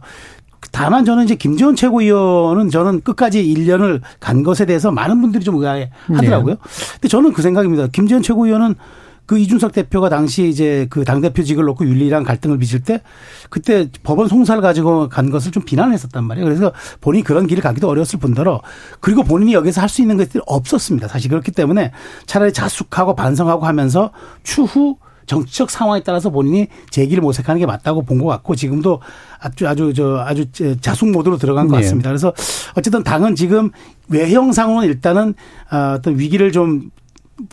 다만 저는 이제 김재원 최고위원은 저는 끝까지 일 년을 간 것에 대해서 많은 분들이 좀 의아해 하더라고요. 네. 근데 저는 그 생각입니다. 김재원 최고위원은 그 이준석 대표가 당시 이제 그 당대표직을 놓고 윤리랑 갈등을 빚을 때 그때 법원 송사를 가지고 간 것을 좀 비난했었단 말이에요. 그래서 본인이 그런 길을 가기도 어려웠을 뿐더러 그리고 본인이 여기서 할 수 있는 것들이 없었습니다. 사실 그렇기 때문에 차라리 자숙하고 반성하고 하면서 추후 정치적 상황에 따라서 본인이 제기를 모색하는 게 맞다고 본 것 같고 지금도 아주 아주 저 아주 자숙 모드로 들어간 것 같습니다. 네. 그래서 어쨌든 당은 지금 외형상으로는 일단은 어떤 위기를 좀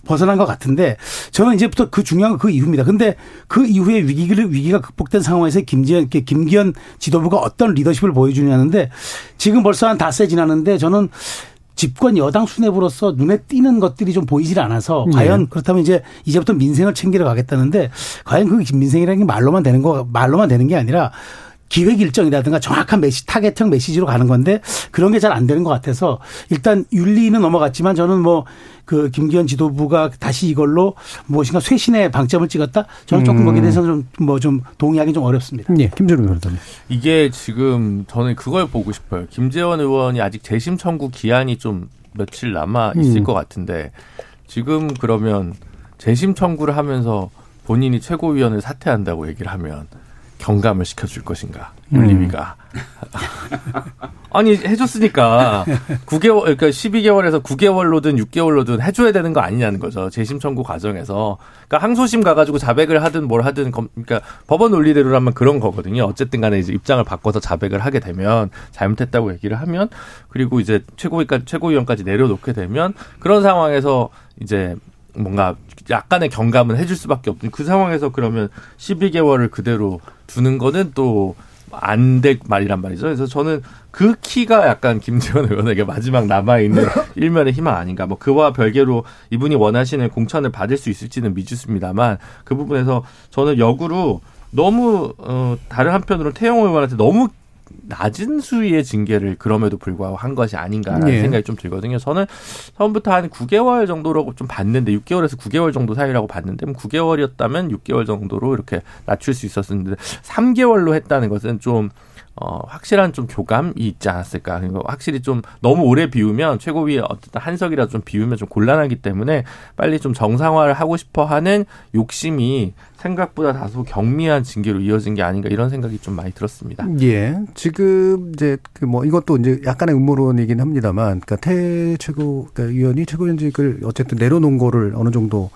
벗어난 것 같은데 저는 이제부터 그 중요한 건 그 이후입니다. 그런데 그 이후에 위기를 위기가 극복된 상황에서 김지현, 김기현 지도부가 어떤 리더십을 보여주냐는데 지금 벌써 한 닷새 지났는데 저는. 집권 여당 수뇌부로서 눈에 띄는 것들이 좀 보이질 않아서 과연 네. 그렇다면 이제 이제부터 민생을 챙기러 가겠다는데 과연 그 민생이라는 게 말로만 되는 거 말로만 되는 게 아니라 기획 일정이라든가 정확한 메시 타겟형 메시지로 가는 건데 그런 게 잘 안 되는 것 같아서 일단 윤리는 넘어갔지만 저는 뭐 그 김기현 지도부가 다시 이걸로 무엇인가 쇄신의 방점을 찍었다 저는 조금 음. 거기에 대해서는 좀 뭐 좀 동의하기 좀 어렵습니다. 네, 김준우 의원님 이게 지금 저는 그걸 보고 싶어요. 김재원 의원이 아직 재심 청구 기한이 좀 며칠 남아 있을 음. 것 같은데 지금 그러면 재심 청구를 하면서 본인이 최고위원을 사퇴한다고 얘기를 하면. 경감을 시켜줄 것인가, 윤리위가. 음. 아니, 해줬으니까, 구 개월, 그러니까 십이 개월에서 구 개월로든 육 개월로든 해줘야 되는 거 아니냐는 거죠. 재심 청구 과정에서. 그러니까 항소심 가가지고 자백을 하든 뭘 하든, 그러니까 법원 논리대로라면 그런 거거든요. 어쨌든 간에 이제 입장을 바꿔서 자백을 하게 되면, 잘못했다고 얘기를 하면, 그리고 이제 최고위까지, 최고위원까지 내려놓게 되면, 그런 상황에서 이제, 뭔가 약간의 경감은 해줄 수밖에 없는 그 상황에서 그러면 십이 개월을 그대로 두는 거는 또 안 될 말이란 말이죠. 그래서 저는 그 키가 약간 김재원 의원에게 마지막 남아있는 일면의 희망 아닌가. 뭐 그와 별개로 이분이 원하시는 공천을 받을 수 있을지는 미지수입니다만 그 부분에서 저는 역으로 너무 어, 다른 한편으로 태영호 의원한테 너무 낮은 수위의 징계를 그럼에도 불구하고 한 것이 아닌가라는 네. 생각이 좀 들거든요. 저는 처음부터 한 구 개월 정도라고 좀 봤는데 육 개월에서 구 개월 정도 사이라고 봤는데 구 개월이었다면 육 개월 정도로 이렇게 낮출 수 있었는데 삼 개월로 했다는 것은 좀 어, 확실한 좀 교감이 있지 않았을까. 그러니까 확실히 좀 너무 오래 비우면 최고위에 어쨌든 한석이라도 좀 비우면 좀 곤란하기 때문에 빨리 좀 정상화를 하고 싶어 하는 욕심이 생각보다 다소 경미한 징계로 이어진 게 아닌가 이런 생각이 좀 많이 들었습니다. 예. 지금 이제 그 뭐 이것도 이제 약간의 음모론이긴 합니다만 그러니까 태 최고, 그러니까 위원이 최고위원직을 어쨌든 내려놓은 거를 어느 정도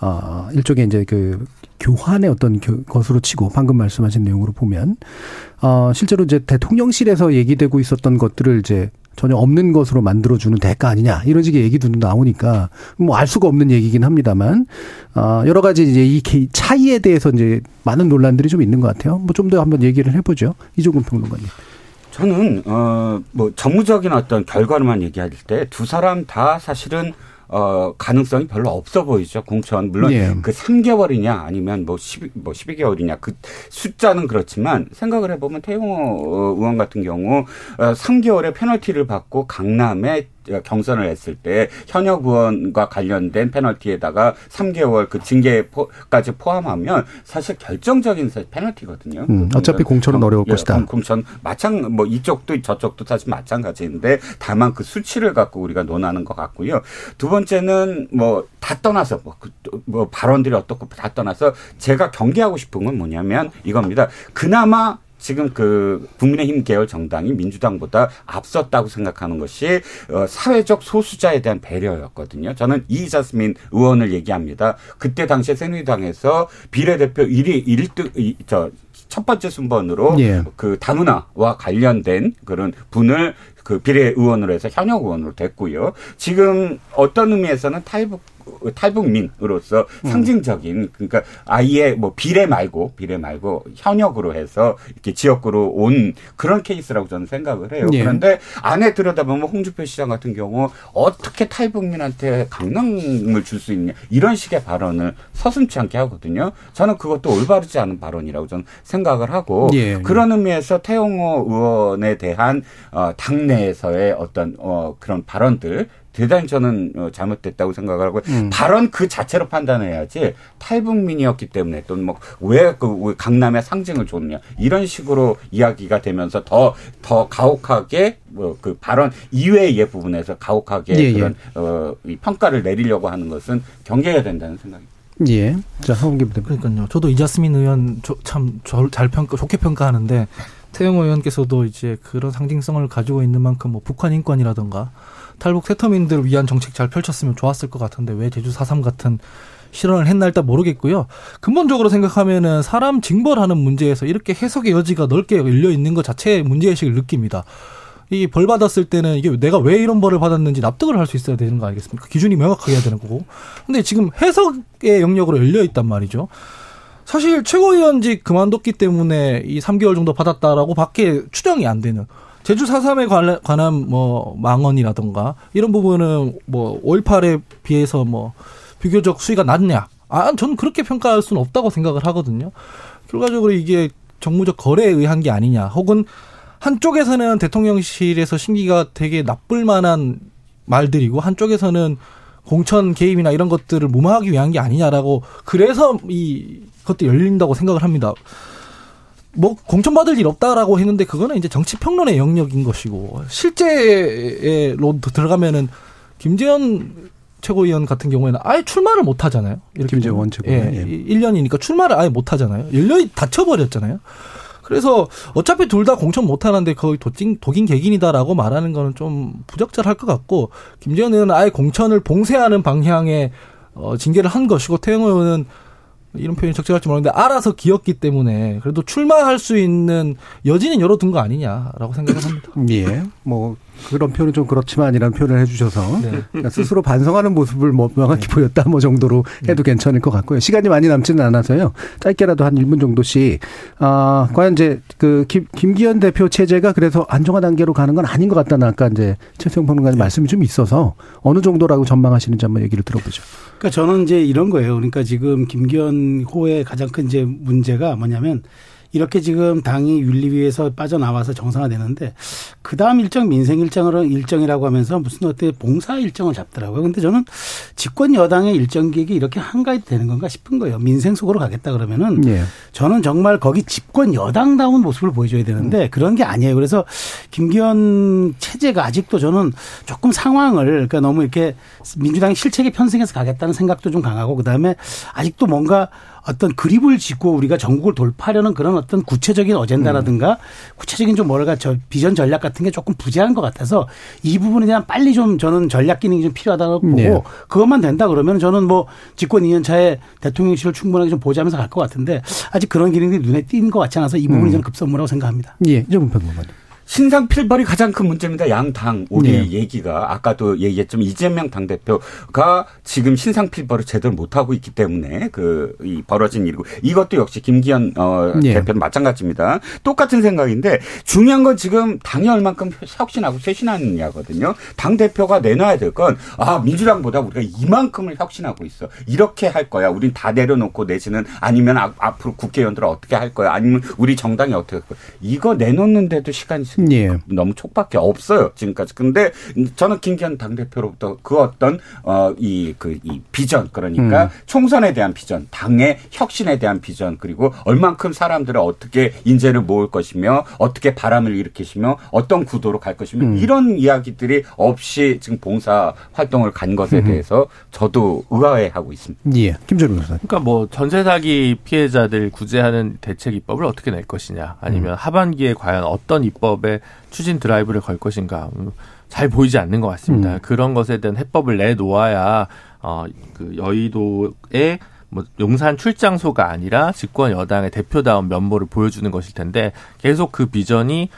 아, 일종의 이제 그 교환의 어떤 것으로 치고 방금 말씀하신 내용으로 보면 어, 실제로 이제 대통령실에서 얘기되고 있었던 것들을 이제 전혀 없는 것으로 만들어주는 대가 아니냐 이런 식의 얘기도 나오니까 뭐 알 수가 없는 얘기긴 합니다만 어, 여러 가지 이제 이 차이에 대해서 이제 많은 논란들이 좀 있는 것 같아요. 뭐 좀 더 한번 얘기를 해보죠. 이종근 평론가님. 저는 어, 뭐 정무적인 어떤 결과로만 얘기할 때 두 사람 다 사실은. 어, 가능성이 별로 없어 보이죠. 공천. 물론 예. 그 삼 개월이냐 아니면 뭐, 십, 뭐 십이 개월이냐 그 숫자는 그렇지만 생각을 해보면 태용호 의원 같은 경우 삼 개월의 페널티를 받고 강남에 경선을 했을 때 현역 의원과 관련된 페널티에다가 삼 개월 그 징계까지 포함하면 사실 결정적인 페널티거든요. 음, 어차피 공천은 어, 어려울 예, 것이다. 공천 마찬 뭐 이쪽도 저쪽도 사실 마찬가지인데 다만 그 수치를 갖고 우리가 논하는 것 같고요. 두 번째는 뭐 다 떠나서 뭐, 뭐 발언들이 어떻고 다 떠나서 제가 경계하고 싶은 건 뭐냐면 이겁니다. 그나마 지금 그 국민의힘 계열 정당이 민주당보다 앞섰다고 생각하는 것이 사회적 소수자에 대한 배려였거든요. 저는 이자스민 의원을 얘기합니다. 그때 당시에 새누리당에서 비례대표 일 위, 일 등, 저, 첫 번째 순번으로 예. 그 다문화와 관련된 그런 분을 그 비례 의원으로 해서 현역 의원으로 됐고요. 지금 어떤 의미에서는 탈북, 탈북민으로서 상징적인, 그러니까 아예 뭐 비례 말고, 비례 말고 현역으로 해서 이렇게 지역구로 온 그런 케이스라고 저는 생각을 해요. 예. 그런데 안에 들여다보면 홍준표 시장 같은 경우 어떻게 탈북민한테 강남을 줄 수 있냐 이런 식의 발언을 서슴지 않게 하거든요. 저는 그것도 올바르지 않은 발언이라고 저는 생각을 하고 예. 그런 의미에서 태영호 의원에 대한 당내 에서의 어떤 어, 그런 발언들 대단히 저는 어, 잘못됐다고 생각을 하고 음. 발언 그 자체로 판단해야지 탈북민이었기 때문에 또는 뭐 왜 그 강남의 상징을 줬냐 이런 식으로 이야기가 되면서 더 더 가혹하게 뭐 그 발언 이외의 부분에서 가혹하게 예, 그런 예. 어, 이 평가를 내리려고 하는 것은 경계해야 된다는 생각입니다. 예. 자 하헌기 대표님. 그러니까요. 저도 이자스민 의원 참 잘 평가 좋게 평가하는데. 태영호 의원께서도 이제 그런 상징성을 가지고 있는 만큼 뭐 북한 인권이라든가 탈북 세터민들을 위한 정책 잘 펼쳤으면 좋았을 것 같은데 왜 제주 사삼 같은 실언을 했나 일단 모르겠고요. 근본적으로 생각하면은 사람 징벌하는 문제에서 이렇게 해석의 여지가 넓게 열려 있는 것 자체의 문제의식을 느낍니다. 이 벌 받았을 때는 이게 내가 왜 이런 벌을 받았는지 납득을 할 수 있어야 되는 거 아니겠습니까? 기준이 명확하게 해야 되는 거고. 근데 지금 해석의 영역으로 열려 있단 말이죠. 사실 최고위원직 그만뒀기 때문에 이 삼 개월 정도 받았다라고 밖에 추정이 안 되는 제주 사삼에 관한 뭐 망언이라든가 이런 부분은 뭐 오일팔에 비해서 뭐 비교적 수위가 낮냐? 아, 저는 그렇게 평가할 수는 없다고 생각을 하거든요. 결과적으로 이게 정무적 거래에 의한 게 아니냐, 혹은 한쪽에서는 대통령실에서 신기가 되게 나쁠 만한 말들이고 한쪽에서는 공천 개입이나 이런 것들을 무마하기 위한 게 아니냐라고 그래서 이 그것도 열린다고 생각을 합니다. 뭐 공천받을 일 없다라고 했는데 그거는 이제 정치평론의 영역인 것이고 실제로 들어가면은 김재현 최고위원 같은 경우에는 아예 출마를 못 하잖아요. 김재원 최고위원. 예, 일 년이니까 출마를 아예 못 하잖아요. 일 년이 닫혀버렸잖아요. 그래서 어차피 둘 다 공천 못 하는데 거의 도찐, 독인 객인이다라고 말하는 거는 좀 부적절할 것 같고 김재현 의원은 아예 공천을 봉쇄하는 방향의 어, 징계를 한 것이고 태영호 의원은 이런 표현이 적절할지 모르겠는데 알아서 기었기 때문에 그래도 출마할 수 있는 여지는 열어둔 거 아니냐라고 생각을 합니다. 예. 뭐 그런 표현은 좀 그렇지만이라는 표현을 해주셔서 네. 그러니까 스스로 반성하는 모습을 뭐 명확히 네. 보였다 뭐 정도로 해도 네. 괜찮을 것 같고요. 시간이 많이 남지는 않아서요. 짧게라도 한 일 분 정도씩 아 과연 이제 그 김, 김기현 대표 체제가 그래서 안정화 단계로 가는 건 아닌 것 같다는 아까 이제 최수영 평론가님 네. 말씀이 좀 있어서 어느 정도라고 전망하시는지 한번 얘기를 들어보죠. 그러니까 저는 이제 이런 거예요. 그러니까 지금 김기현 호의 가장 큰 이제 문제가 뭐냐면. 이렇게 지금 당이 윤리위에서 빠져나와서 정상화되는데 그다음 일정 민생 일정으로 일정이라고 하면서 무슨 어때 봉사 일정을 잡더라고요. 그런데 저는 집권 여당의 일정 기획이 이렇게 한가해도 되는 건가 싶은 거예요. 민생 속으로 가겠다 그러면은 네. 저는 정말 거기 집권 여당다운 모습을 보여줘야 되는데 그런 게 아니에요. 그래서 김기현 체제가 아직도 저는 조금 상황을 그러니까 너무 이렇게 민주당이 실책에 편승해서 가겠다는 생각도 좀 강하고 그다음에 아직도 뭔가 어떤 그립을 짓고 우리가 전국을 돌파하려는 그런 어떤 구체적인 어젠다라든가 음. 구체적인 좀 뭐랄까 저 비전 전략 같은 게 조금 부재한 것 같아서 이 부분에 대한 빨리 좀 저는 전략 기능이 좀 필요하다고 보고 네. 그것만 된다 그러면 저는 뭐 집권 이 년 차에 대통령실을 충분하게 좀 보좌하면서 갈 것 같은데 아직 그런 기능들이 눈에 띈 것 같지 않아서 이 부분이 음. 저는 급선무라고 생각합니다. 예, 이종근 평론가님. 신상 필벌이 가장 큰 문제입니다. 양당 우리 네. 얘기가 아까도 얘기했지만 이재명 당대표가 지금 신상 필벌을 제대로 못하고 있기 때문에 그 이 벌어진 일이고 이것도 역시 김기현 어 네. 대표는 마찬가지입니다. 똑같은 생각인데 중요한 건 지금 당이 얼만큼 혁신하고 쇄신하느냐거든요. 당대표가 내놔야 될 건 아 민주당보다 우리가 이만큼을 혁신하고 있어. 이렇게 할 거야. 우린 다 내려놓고 내지는 아니면 앞으로 국회의원들은 어떻게 할 거야. 아니면 우리 정당이 어떻게 할 거야. 이거 내놓는데도 시간이 승리예요. 너무 촉밖에 없어요 지금까지. 근데 저는 김기현 당대표로부터 그 어떤 어, 이, 그, 이 비전, 그러니까 음. 총선에 대한 비전, 당의 혁신에 대한 비전, 그리고 얼만큼 사람들을 어떻게 인재를 모을 것이며 어떻게 바람을 일으키시며 어떤 구도로 갈 것이며 음. 이런 이야기들이 없이 지금 봉사 활동을 간 것에 음. 대해서 저도 의아해하고 있습니다. 예, 김준우 변호사. 그러니까 뭐 전세 사기 피해자들 구제하는 대책 입법을 어떻게 낼 것이냐, 아니면 음. 하반기에 과연 어떤 입법에 추진 드라이브를 걸 것인가. 잘 보이지 않는 것 같습니다. 음. 그런 것에 대한 해법을 내놓아야 어, 그 여의도의 뭐 용산 출장소가 아니라 집권 여당의 대표다운 면모를 보여주는 것일 텐데, 계속 그 비전이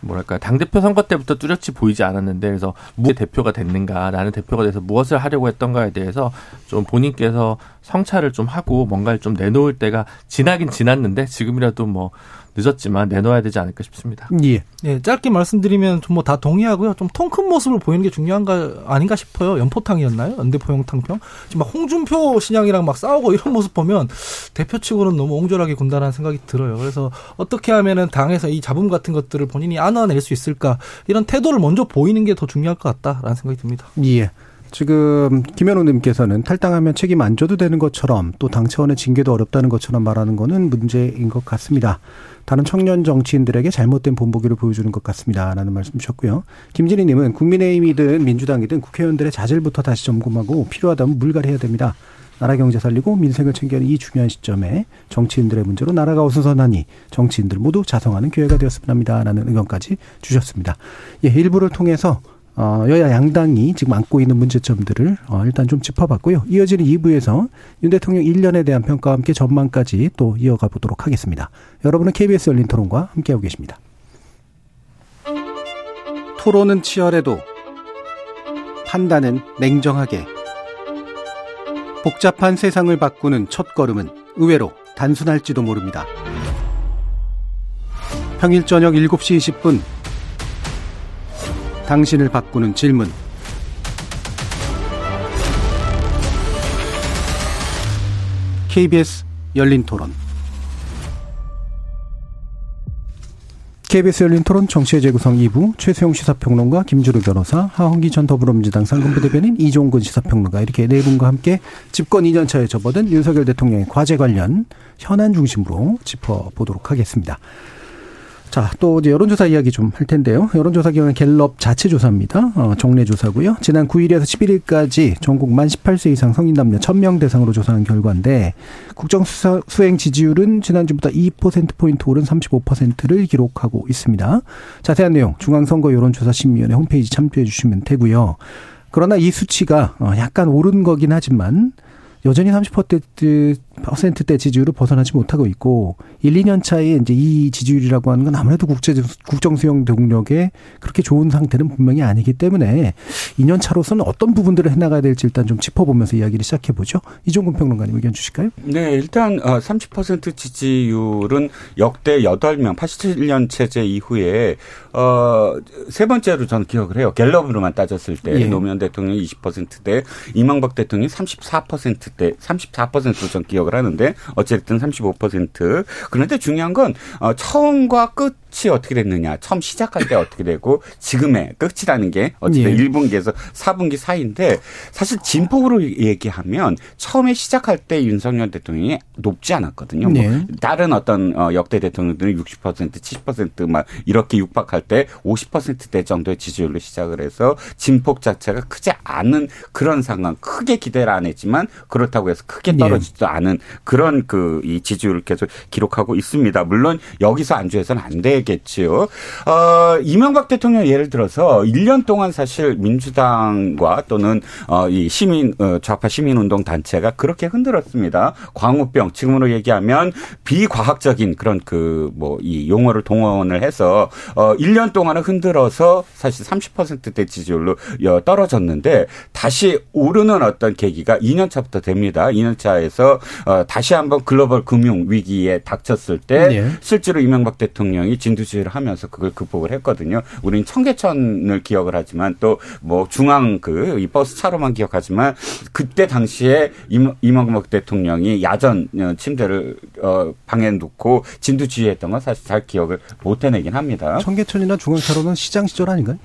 뭐랄까 당대표 선거 때부터 뚜렷이 보이지 않았는데, 그래서 무엇의 대표가 됐는가, 나는 대표가 돼서 무엇을 하려고 했던가에 대해서 좀 본인께서 성찰을 좀 하고 뭔가를 좀 내놓을 때가 지나긴 지났는데 지금이라도 뭐 늦었지만 내놓아야 되지 않을까 싶습니다. 예. 예, 짧게 말씀드리면 뭐 다 동의하고요. 좀 통 큰 모습을 보이는 게 중요한가 아닌가 싶어요. 연포탕이었나요? 연대포용 탕평. 지금 막 홍준표 신양이랑 막 싸우고 이런 모습 보면 대표 측으로는 너무 옹졸하게 군다라는 생각이 들어요. 그래서 어떻게 하면은 당에서 이 잡음 같은 것들을 본인이 안아낼 수 있을까? 이런 태도를 먼저 보이는 게 더 중요할 것 같다라는 생각이 듭니다. 예. 지금 김현우님께서는 탈당하면 책임 안 져도 되는 것처럼 또 당 차원의 징계도 어렵다는 것처럼 말하는 거는 문제인 것 같습니다. 다른 청년 정치인들에게 잘못된 본보기를 보여주는 것 같습니다. 라는 말씀 주셨고요. 김진희님은 국민의힘이든 민주당이든 국회의원들의 자질부터 다시 점검하고 필요하다면 물갈이해야 됩니다. 나라 경제 살리고 민생을 챙기는 이 중요한 시점에 정치인들의 문제로 나라가 어수선하니 정치인들 모두 자성하는 기회가 되었으면 합니다. 라는 의견까지 주셨습니다. 예, 일부를 통해서 어, 여야 양당이 지금 안고 있는 문제점들을 어, 일단 좀 짚어봤고요. 이어지는 이 부에서 윤 대통령 일 년에 대한 평가와 함께 전망까지 또 이어가 보도록 하겠습니다. 여러분은 케이비에스 열린 토론과 함께하고 계십니다. 토론은 치열해도 판단은 냉정하게. 복잡한 세상을 바꾸는 첫걸음은 의외로 단순할지도 모릅니다. 평일 저녁 일곱 시 이십 분 당신을 바꾸는 질문. 케이비에스 열린토론. 케이비에스 열린토론 정치의 재구성 이 부, 최수영 시사평론가, 김준우 변호사, 하헌기 전 더불어민주당 상근부대변인, 이종근 시사평론가, 이렇게 네 분과 함께 집권 이 년 차에 접어든 윤석열 대통령의 과제 관련 현안 중심으로 짚어보도록 하겠습니다. 자, 또 이제 여론조사 이야기 좀 할 텐데요. 여론조사 기관은 갤럽 자체 조사입니다. 어, 정례 조사고요. 지난 구일에서 십일일까지 전국 만 십팔 세 이상 성인 남녀 천 명 대상으로 조사한 결과인데, 국정수사 수행 지지율은 지난주보다 이 퍼센트포인트 오른 삼십오 퍼센트를 기록하고 있습니다. 자세한 내용 중앙선거 여론조사심의위원회 홈페이지 참조해 주시면 되고요. 그러나 이 수치가 약간 오른 거긴 하지만 여전히 삼십 퍼센트대 지지율을 벗어나지 못하고 있고, 일, 이 년 차에 이제 이 지지율이라고 하는 건 아무래도 국제, 국정수용 동력에 그렇게 좋은 상태는 분명히 아니기 때문에 이 년 차로서는 어떤 부분들을 해나가야 될지 일단 좀 짚어보면서 이야기를 시작해보죠. 이종근 평론가님 의견 주실까요? 네, 일단 삼십 퍼센트 지지율은 역대 여덟 명, 팔십칠 년 체제 이후에, 어, 세 번째로 저는 기억을 해요. 갤럽으로만 따졌을 때 예. 노무현 대통령이 이십 퍼센트대, 이명박 대통령이 삼십사 퍼센트 때 삼십사 퍼센트로 전 기억을 하는데, 어쨌든 삼십오 퍼센트. 그런데 중요한 건 처음과 끝이 어떻게 됐느냐, 처음 시작할 때 어떻게 되고 지금의 끝이라는 게 어쨌든 예. 일 분기에서 사 분기 사이인데, 사실 진폭으로 얘기하면 처음에 시작할 때 윤석열 대통령이 높지 않았거든요. 네. 뭐 다른 어떤 역대 대통령들은 육십 퍼센트, 칠십 퍼센트 막 이렇게 육박할 때 오십 퍼센트대 정도의 지지율로 시작을 해서 진폭 자체가 크지 않은 그런 상황, 크게 기대를 안 했지만 그렇다고 해서 크게 떨어지지도 예. 않은 그런 그 이 지지율을 계속 기록하고 있습니다. 물론 여기서 안주해서는 안 되겠지요. 어, 이명박 대통령 예를 들어서 일 년 동안 사실 민주당과 또는 어, 이 시민 어, 좌파 시민운동 단체가 그렇게 흔들었습니다. 광우병, 지금으로 얘기하면 비과학적인 그런 그 뭐 이 용어를 동원을 해서 어, 일 년 동안은 흔들어서 사실 삼십 퍼센트대 지지율로 떨어졌는데, 다시 오르는 어떤 계기가 이 년 차부터 됩니다. 이 년 차에서 어, 다시 한번 글로벌 금융 위기에 닥쳤을 때 네. 실제로 이명박 대통령이 진 진두지휘를 하면서 그걸 극복을 했거든요. 우린 청계천을 기억을 하지만 또 뭐 중앙 그 이 버스 차로만 기억하지만 그때 당시에 이명박 대통령이 야전 침대를 어, 방에 놓고 진두지휘했던 건 사실 잘 기억을 못 해내긴 합니다. 청계천이나 중앙차로는 시장 시절 아닌가요?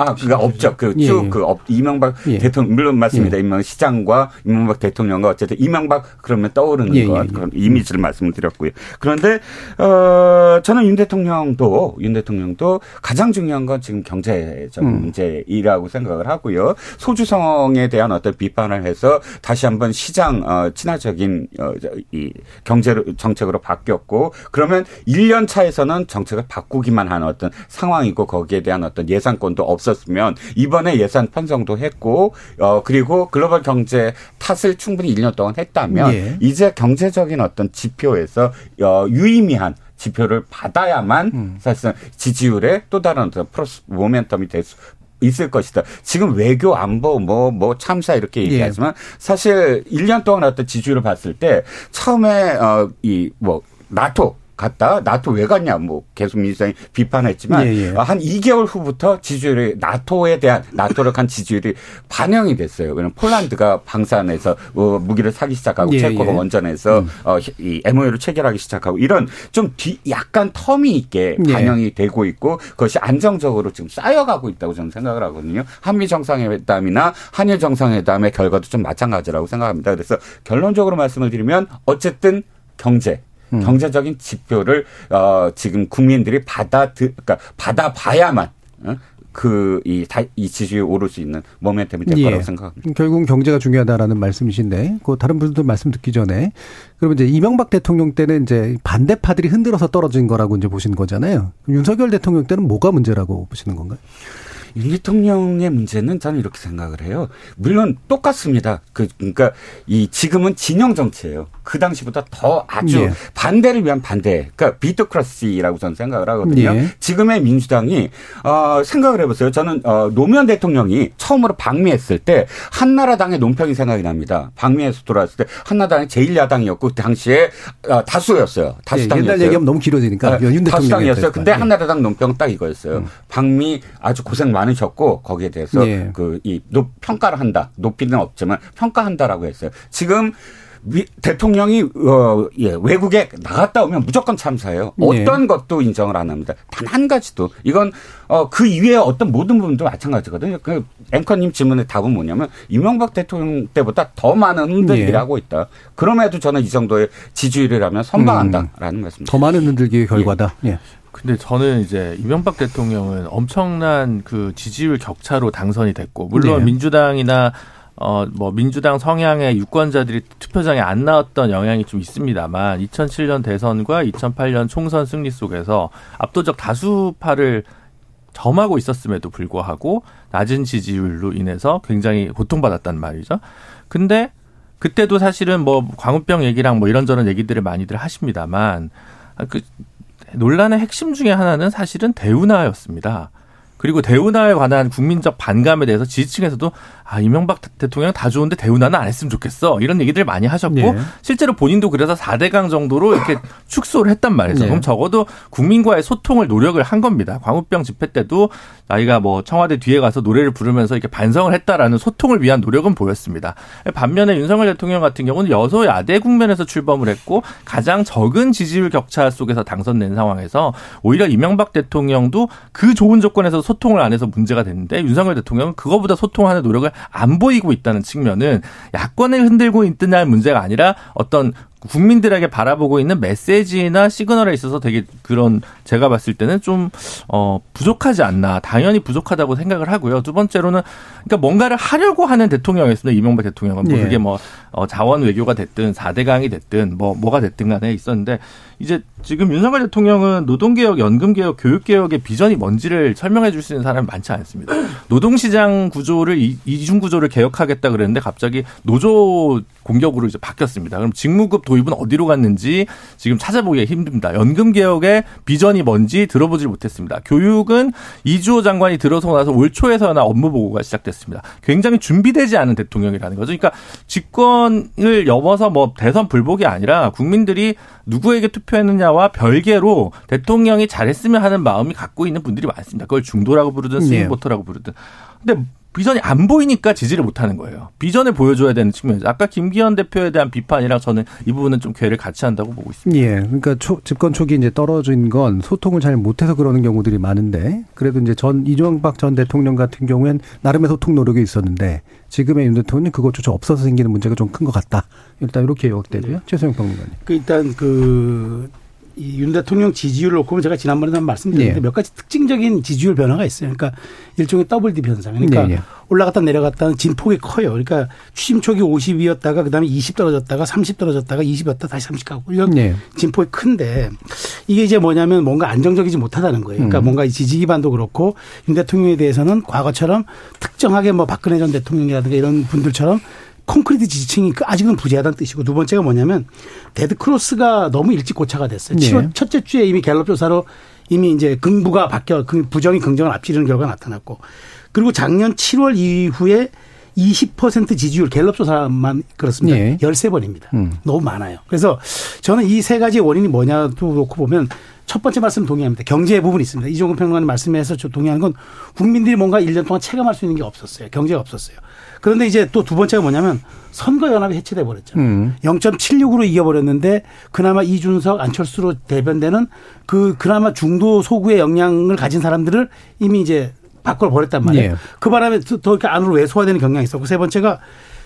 아, 그니까 없죠. 그, 예. 쭉, 그, 업, 이명박 예. 대통령, 물론 맞습니다. 예. 이명박 시장과 이명박 대통령과 어쨌든 이명박 그러면 떠오르는 예. 건 그런 이미지를 말씀을 드렸고요. 그런데, 어, 저는 윤 대통령도, 윤 대통령도 가장 중요한 건 지금 경제적 음. 문제이라고 생각을 하고요. 소주성에 대한 어떤 비판을 해서 다시 한번 시장, 어, 친화적인, 어, 이, 경제로, 정책으로 바뀌었고, 그러면 일 년 차에서는 정책을 바꾸기만 하는 어떤 상황이고 거기에 대한 어떤 예산권도 없었습니다. 었으면 이번에 예산 편성도 했고 어 그리고 글로벌 경제 탓을 충분히 일 년 동안 했다면 예. 이제 경제적인 어떤 지표에서 어, 유의미한 지표를 받아야만 음. 사실상 지지율의 또 다른 어떤 플러스 모멘텀이 될 수 있을 것이다. 지금 외교 안보 뭐 뭐 참사 이렇게 얘기하지만 예. 사실 일 년 동안 어떤 지지율을 봤을 때 처음에 어, 이 뭐 나토 갔다 나토 왜 갔냐 뭐 계속 민주당이 비판했지만 예, 예. 한 이 개월 후부터 지지율이 나토에 대한 나토를 간 지지율이 반영이 됐어요. 왜냐하면 폴란드가 방산에서 어, 무기를 사기 시작하고 예, 체코가 예. 원전에서 음. 어, 이 엠오유를 체결하기 시작하고 이런 좀 뒤 약간 텀이 있게 반영이 예. 되고 있고 그것이 안정적으로 지금 쌓여가고 있다고 저는 생각을 하거든요. 한미 정상회담이나 한일 정상회담의 결과도 좀 마찬가지라고 생각합니다. 그래서 결론적으로 말씀을 드리면 어쨌든 경제. 음. 경제적인 지표를 어, 지금 국민들이 받아 그러니까 받아봐야만 어? 그 이 이 지지율이 오를 수 있는 모멘텀이 될 예. 거라고 생각합니다. 결국은 경제가 중요하다라는 말씀이신데, 그 다른 분들도 말씀 듣기 전에 그러면 이제 이명박 대통령 때는 이제 반대파들이 흔들어서 떨어진 거라고 이제 보신 거잖아요. 윤석열 대통령 때는 뭐가 문제라고 보시는 건가요? 윤 대통령의 문제는 저는 이렇게 생각을 해요. 물론 똑같습니다. 그, 그러니까 이 지금은 진영 정치예요. 그 당시보다 더 아주 예. 반대를 위한 반대. 그러니까 비트크라시라고 저는 생각을 하거든요. 예. 지금의 민주당이 어, 생각을 해보세요. 저는 어, 노무현 대통령이 처음으로 방미했을 때 한나라당의 논평이 생각이 납니다. 방미에서 돌아왔을 때 한나라당이 제일 야당이었고 그 당시에 어, 다수였어요. 다수당이었어요. 예, 옛날 얘기하면 너무 길어지니까 아, 윤 다수당이었어요. 근데 한나라당 논평 딱 이거였어요. 음. 방미 아주 고생 많이 많으셨고 거기에 대해서 예. 그 이 평가를 한다. 높이는 없지만 평가한다라고 했어요. 지금 미, 대통령이 어, 예, 외국에 나갔다 오면 무조건 참사예요. 어떤 예. 것도 인정을 안 합니다. 단 한 가지도. 이건 어, 그 이외에 어떤 모든 부분도 마찬가지거든요. 그 앵커님 질문의 답은 뭐냐면 이명박 대통령 때보다 더 많은 흔들기를 예. 하고 있다. 그럼에도 저는 이 정도의 지지율이라면 선방한다라는 음, 말씀입니다. 더 많은 흔들기의 결과다. 예. 예. 근데 저는 이제 이명박 대통령은 엄청난 그 지지율 격차로 당선이 됐고, 물론 네. 민주당이나 어 뭐 민주당 성향의 유권자들이 투표장에 안 나왔던 영향이 좀 있습니다만, 이천칠 년 대선과 이천팔 년 총선 승리 속에서 압도적 다수파를 점하고 있었음에도 불구하고 낮은 지지율로 인해서 굉장히 고통받았단 말이죠. 근데 그때도 사실은 뭐 광우병 얘기랑 뭐 이런저런 얘기들을 많이들 하십니다만, 그 논란의 핵심 중에 하나는 사실은 대운하였습니다. 그리고 대운하에 관한 국민적 반감에 대해서 지지층에서도 아, 이명박 대통령 다 좋은데 대운하는 안 했으면 좋겠어. 이런 얘기들을 많이 하셨고 예. 실제로 본인도 그래서 사대강 정도로 이렇게 축소를 했단 말이죠. 예. 그럼 적어도 국민과의 소통을 노력을 한 겁니다. 광우병 집회 때도 나이가 뭐 청와대 뒤에 가서 노래를 부르면서 이렇게 반성을 했다라는 소통을 위한 노력은 보였습니다. 반면에 윤석열 대통령 같은 경우는 여소야대 국면에서 출범을 했고 가장 적은 지지율 격차 속에서 당선된 상황에서 오히려 이명박 대통령도 그 좋은 조건에서 소통을 안 해서 문제가 됐는데 윤석열 대통령은 그거보다 소통하는 노력을 안 보이고 있다는 측면은 야권을 흔들고 있다는 문제가 아니라 어떤 국민들에게 바라보고 있는 메시지나 시그널에 있어서 되게 그런 제가 봤을 때는 좀 어, 부족하지 않나. 당연히 부족하다고 생각을 하고요. 두 번째로는 그러니까 뭔가를 하려고 하는 대통령이었습니다. 이명박 대통령은. 뭐 예. 그게 뭐 어, 자원 외교가 됐든 사대강이 됐든 뭐 뭐가 됐든 간에 있었는데 이제 지금 윤석열 대통령은 노동개혁, 연금개혁, 교육개혁의 비전이 뭔지를 설명해 줄 수 있는 사람이 많지 않습니다. 노동시장 구조를 이중 구조를 개혁하겠다 그랬는데 갑자기 노조 공격으로 이제 바뀌었습니다. 그럼 직무급 도입은 어디로 갔는지 지금 찾아보기가 힘듭니다. 연금개혁의 비전이 뭔지 들어보질 못했습니다. 교육은 이주호 장관이 들어서 나서 올 초에서나 업무보고가 시작됐습니다. 굉장히 준비되지 않은 대통령이라는 거죠. 그러니까 직권을 넘어서 뭐 대선 불복이 아니라 국민들이 누구에게 투표했느냐와 별개로 대통령이 잘했으면 하는 마음이 갖고 있는 분들이 많습니다. 그걸 중도라고 부르든 스윙보터라고 부르든. 근데 비전이 안 보이니까 지지를 못하는 거예요. 비전을 보여줘야 되는 측면에서. 아까 김기현 대표에 대한 비판이랑 저는 이 부분은 좀 괴를 같이 한다고 보고 있습니다. 예, 그러니까 초, 집권 초기 이제 떨어진 건 소통을 잘 못해서 그러는 경우들이 많은데, 그래도 이제 전 이명박 전 대통령 같은 경우엔 나름의 소통 노력이 있었는데 지금의 윤 대통령은 그것조차 없어서 생기는 문제가 좀 큰 것 같다. 일단 이렇게 요약되고요. 네. 최수영 평론가님. 그 일단 그 이 윤 대통령 지지율을 놓고 보면 제가 지난번에도 한번 말씀드렸는데 예. 몇 가지 특징적인 지지율 변화가 있어요. 그러니까 일종의 더블 디 현상. 그러니까 네, 네. 올라갔다 내려갔다는 진폭이 커요. 그러니까 취임 초기 오십이였다가 그다음에 이십 떨어졌다가 삼십 떨어졌다가 이십이었다가 다시 삼십 가고 이런 네. 진폭이 큰데 이게 이제 뭐냐면 뭔가 안정적이지 못하다는 거예요. 그러니까 음. 뭔가 이 지지 기반도 그렇고 윤 대통령에 대해서는 과거처럼 특정하게 뭐 박근혜 전 대통령이라든가 이런 분들처럼 콘크리트 지지층이 아직은 부재하다는 뜻이고, 두 번째가 뭐냐면 데드크로스가 너무 일찍 고착화 됐어요. 네. 칠월 첫째 주에 이미 갤럽 조사로 이미 이제 긍부가 바뀌어 부정이 긍정을 앞지르는 결과가 나타났고, 그리고 작년 칠월 이후에 이십 퍼센트 지지율 갤럽 조사만 그렇습니다. 네. 십삼 번입니다. 음. 너무 많아요. 그래서 저는 이 세 가지 원인이 뭐냐도 놓고 보면 첫 번째 말씀 동의합니다. 경제의 부분이 있습니다. 이종근 평론가님 말씀에서 저 동의하는 건 국민들이 뭔가 일 년 동안 체감할 수 있는 게 없었어요. 경제가 없었어요. 그런데 이제 또 두 번째가 뭐냐면 선거연합이 해체돼 버렸죠. 음. 영 점 칠육으로 이겨버렸는데 그나마 이준석, 안철수로 대변되는 그 그나마 중도 소구의 역량을 가진 사람들을 이미 이제 밖으로 버렸단 말이에요. 예. 그 바람에 더 이렇게 안으로 왜소화되는 경향이 있었고, 세 번째가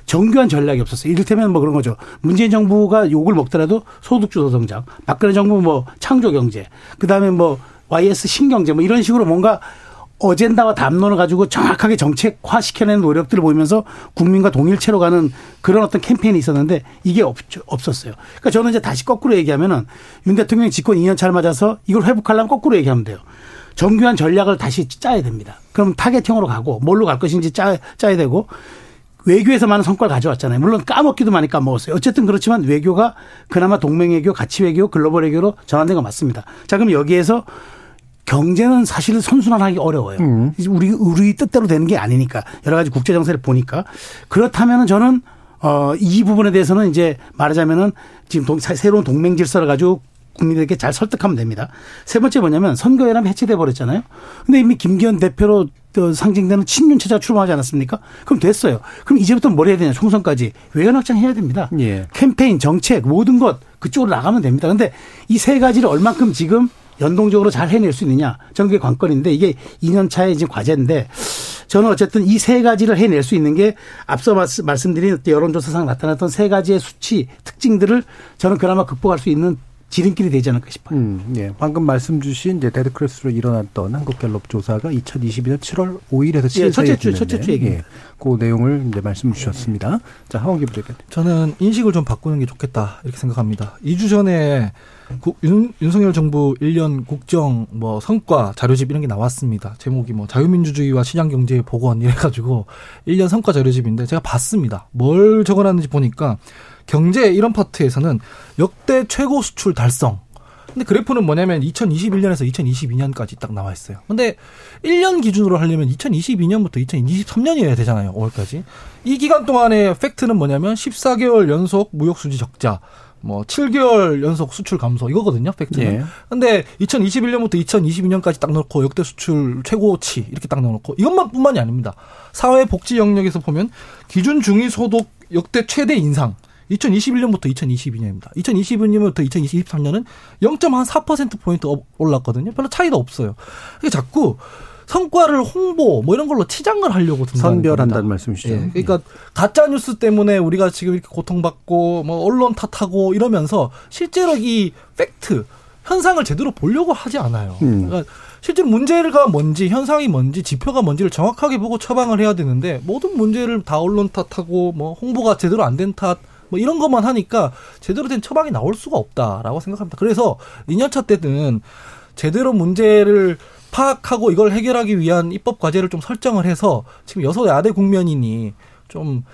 정교한 전략이 없었어요. 이를테면 뭐 그런 거죠. 문재인 정부가 욕을 먹더라도 소득주도 성장, 박근혜 정부 뭐 창조경제, 그다음에 뭐 와이에스 신경제 뭐 이런 식으로 뭔가 어젠다와 담론을 가지고 정확하게 정책화시켜내는 노력들을 보이면서 국민과 동일체로 가는 그런 어떤 캠페인이 있었는데 이게 없었어요. 그러니까 저는 이제 다시 거꾸로 얘기하면은 윤 대통령이 집권 이 년 차를 맞아서 이걸 회복하려면 거꾸로 얘기하면 돼요. 정교한 전략을 다시 짜야 됩니다. 그럼 타겟형으로 가고 뭘로 갈 것인지 짜, 짜야 되고, 외교에서 많은 성과를 가져왔잖아요. 물론 까먹기도 많이 까먹었어요. 어쨌든 그렇지만 외교가 그나마 동맹외교, 가치외교, 글로벌 외교로 전환된 건 맞습니다. 자, 그럼 여기에서 경제는 사실 선순환하기 어려워요. 음. 우리 우리 뜻대로 되는 게 아니니까 여러 가지 국제 정세를 보니까. 그렇다면은 저는 어, 이 부분에 대해서는 이제 말하자면은 지금 동, 새로운 동맹 질서를 가지고 국민들에게 잘 설득하면 됩니다. 세 번째 뭐냐면 선거연합이 해체돼 버렸잖아요. 근데 이미 김기현 대표로 상징되는 친윤 체제가 출범하지 않았습니까? 그럼 됐어요. 그럼 이제부터 뭘 해야 되냐? 총선까지 외연 확장해야 됩니다. 예. 캠페인, 정책, 모든 것 그쪽으로 나가면 됩니다. 그런데 이 세 가지를 얼만큼 지금 연동적으로 잘 해낼 수 있느냐? 저는 그게 관건인데 이게 이 년 차의 이제 과제인데, 저는 어쨌든 이 세 가지를 해낼 수 있는 게 앞서 말씀드린 여론조사상 나타났던 세 가지의 수치, 특징들을 저는 그나마 극복할 수 있는 지름길이 되지 않을까 싶어요. 음, 예. 방금 말씀 주신 이제 데드크로스로 일어났던 한국갤럽 조사가 이천이십이 년 칠월 오일에서 칠일에 예, 첫째 주, 첫째 주 얘기예요. 예, 그 내용을 이제 말씀 주셨습니다. 예. 자, 하헌기 부대표. 저는 인식을 좀 바꾸는 게 좋겠다 이렇게 생각합니다. 이 주 전에 국, 윤, 윤석열 정부 일 년 국정 뭐 성과 자료집 이런 게 나왔습니다. 제목이 뭐 자유민주주의와 시장경제의 복원 이래가지고 일 년 성과 자료집인데 제가 봤습니다. 뭘 적어놨는지 보니까 경제 이런 파트에서는 역대 최고 수출 달성. 근데 그래프는 뭐냐면 이천이십일 년에서 이천이십이 년까지 딱 나와 있어요. 근데 일 년 기준으로 하려면 이천이십이 년부터 이천이십삼 년이어야 되잖아요. 오월까지. 이 기간 동안의 팩트는 뭐냐면 십사 개월 연속 무역 수지 적자, 뭐 칠 개월 연속 수출 감소 이거거든요, 팩트는. 예. 근데 이천이십일 년부터 이천이십이 년까지 딱 넣고 역대 수출 최고치 이렇게 딱 넣어놓고, 이것만 뿐만이 아닙니다. 사회 복지 영역에서 보면 기준 중위 소득 역대 최대 인상. 이천이십일 년부터 이천이십이 년입니다. 이천이십이 년부터 이천이십삼 년은 영 점 사 퍼센트 포인트 올랐거든요. 별로 차이도 없어요. 그러니까 자꾸 성과를 홍보 뭐 이런 걸로 치장을 하려고 든다. 선별한다는 말씀이시죠. 예. 그러니까 예. 가짜 뉴스 때문에 우리가 지금 이렇게 고통받고 뭐 언론 탓하고 이러면서 실제로 이 팩트 현상을 제대로 보려고 하지 않아요. 음. 그러니까 실제로 문제가 뭔지, 현상이 뭔지, 지표가 뭔지를 정확하게 보고 처방을 해야 되는데 모든 문제를 다 언론 탓하고 뭐 홍보가 제대로 안 된 탓 뭐 이런 것만 하니까 제대로 된 처방이 나올 수가 없다라고 생각합니다. 그래서 이 년 차 때는 제대로 문제를 파악하고 이걸 해결하기 위한 입법 과제를 좀 설정을 해서 지금 여섯 야대 국면이니 좀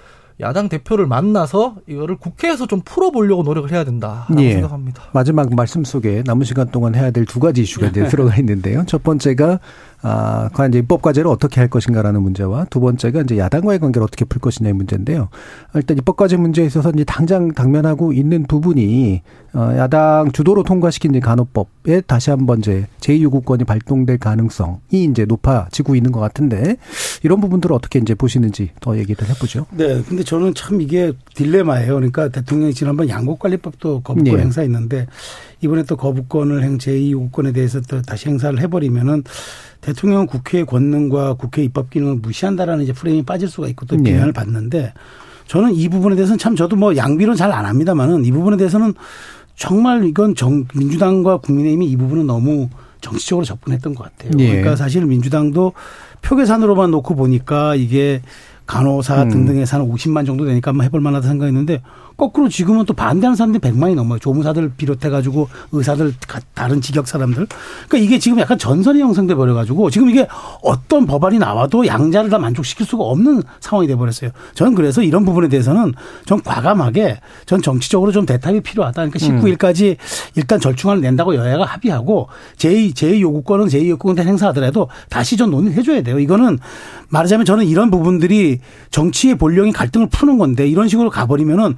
야당 대표를 만나서 이거를 국회에서 좀 풀어보려고 노력을 해야 된다라고 예. 생각합니다. 마지막 말씀 속에 남은 시간 동안 해야 될 두 가지 이슈가 이제 들어가 있는데요. 첫 번째가 아, 과연 이제 입법 과제를 어떻게 할 것인가라는 문제와 두 번째가 이제 야당과의 관계를 어떻게 풀 것이냐의 문제인데요. 일단 입법 과제 문제에 있어서 이제 당장 당면하고 있는 부분이 야당 주도로 통과시킨 이제 간호법에 다시 한번 이제 제이 요구권이 발동될 가능성이 이제 높아지고 있는 것 같은데 이런 부분들을 어떻게 이제 보시는지 더 얘기를 해보죠. 네, 근데 저는 참 이게 딜레마예요. 그러니까 대통령이 지난번 양곡관리법도 거부권 네. 행사했는데 이번에 또 거부권을 행 제이 요구권에 대해서 또 다시 행사를 해버리면은. 대통령은 국회의 권능과 국회 입법 기능을 무시한다라는 이제 프레임이 빠질 수가 있고 또 비난을 네. 받는데 저는 이 부분에 대해서는 참 저도 뭐 양비론 잘 안 합니다만은 이 부분에 대해서는 정말 이건 정, 민주당과 국민의힘이 이 부분은 너무 정치적으로 접근했던 것 같아요. 네. 그러니까 사실 민주당도 표 계산으로만 놓고 보니까 이게 간호사 음. 등등에 사는 오십만 정도 되니까 한번 해볼 만하다 생각했는데 거꾸로 지금은 또 반대하는 사람들이 백만이 넘어요. 조무사들 비롯해가지고 의사들 다른 직역 사람들. 그러니까 이게 지금 약간 전선이 형성돼 버려가지고 지금 이게 어떤 법안이 나와도 양자를 다 만족시킬 수가 없는 상황이 돼버렸어요. 저는 그래서 이런 부분에 대해서는 좀 과감하게 전 정치적으로 좀 대타협이 필요하다. 그러니까 십구 일까지 음. 일단 절충안을 낸다고 여야가 합의하고 제2, 제이 요구권은 제이 요구권에 행사하더라도 다시 좀 논의를 해줘야 돼요. 이거는 말하자면 저는 이런 부분들이 정치의 본령이 갈등을 푸는 건데 이런 식으로 가버리면은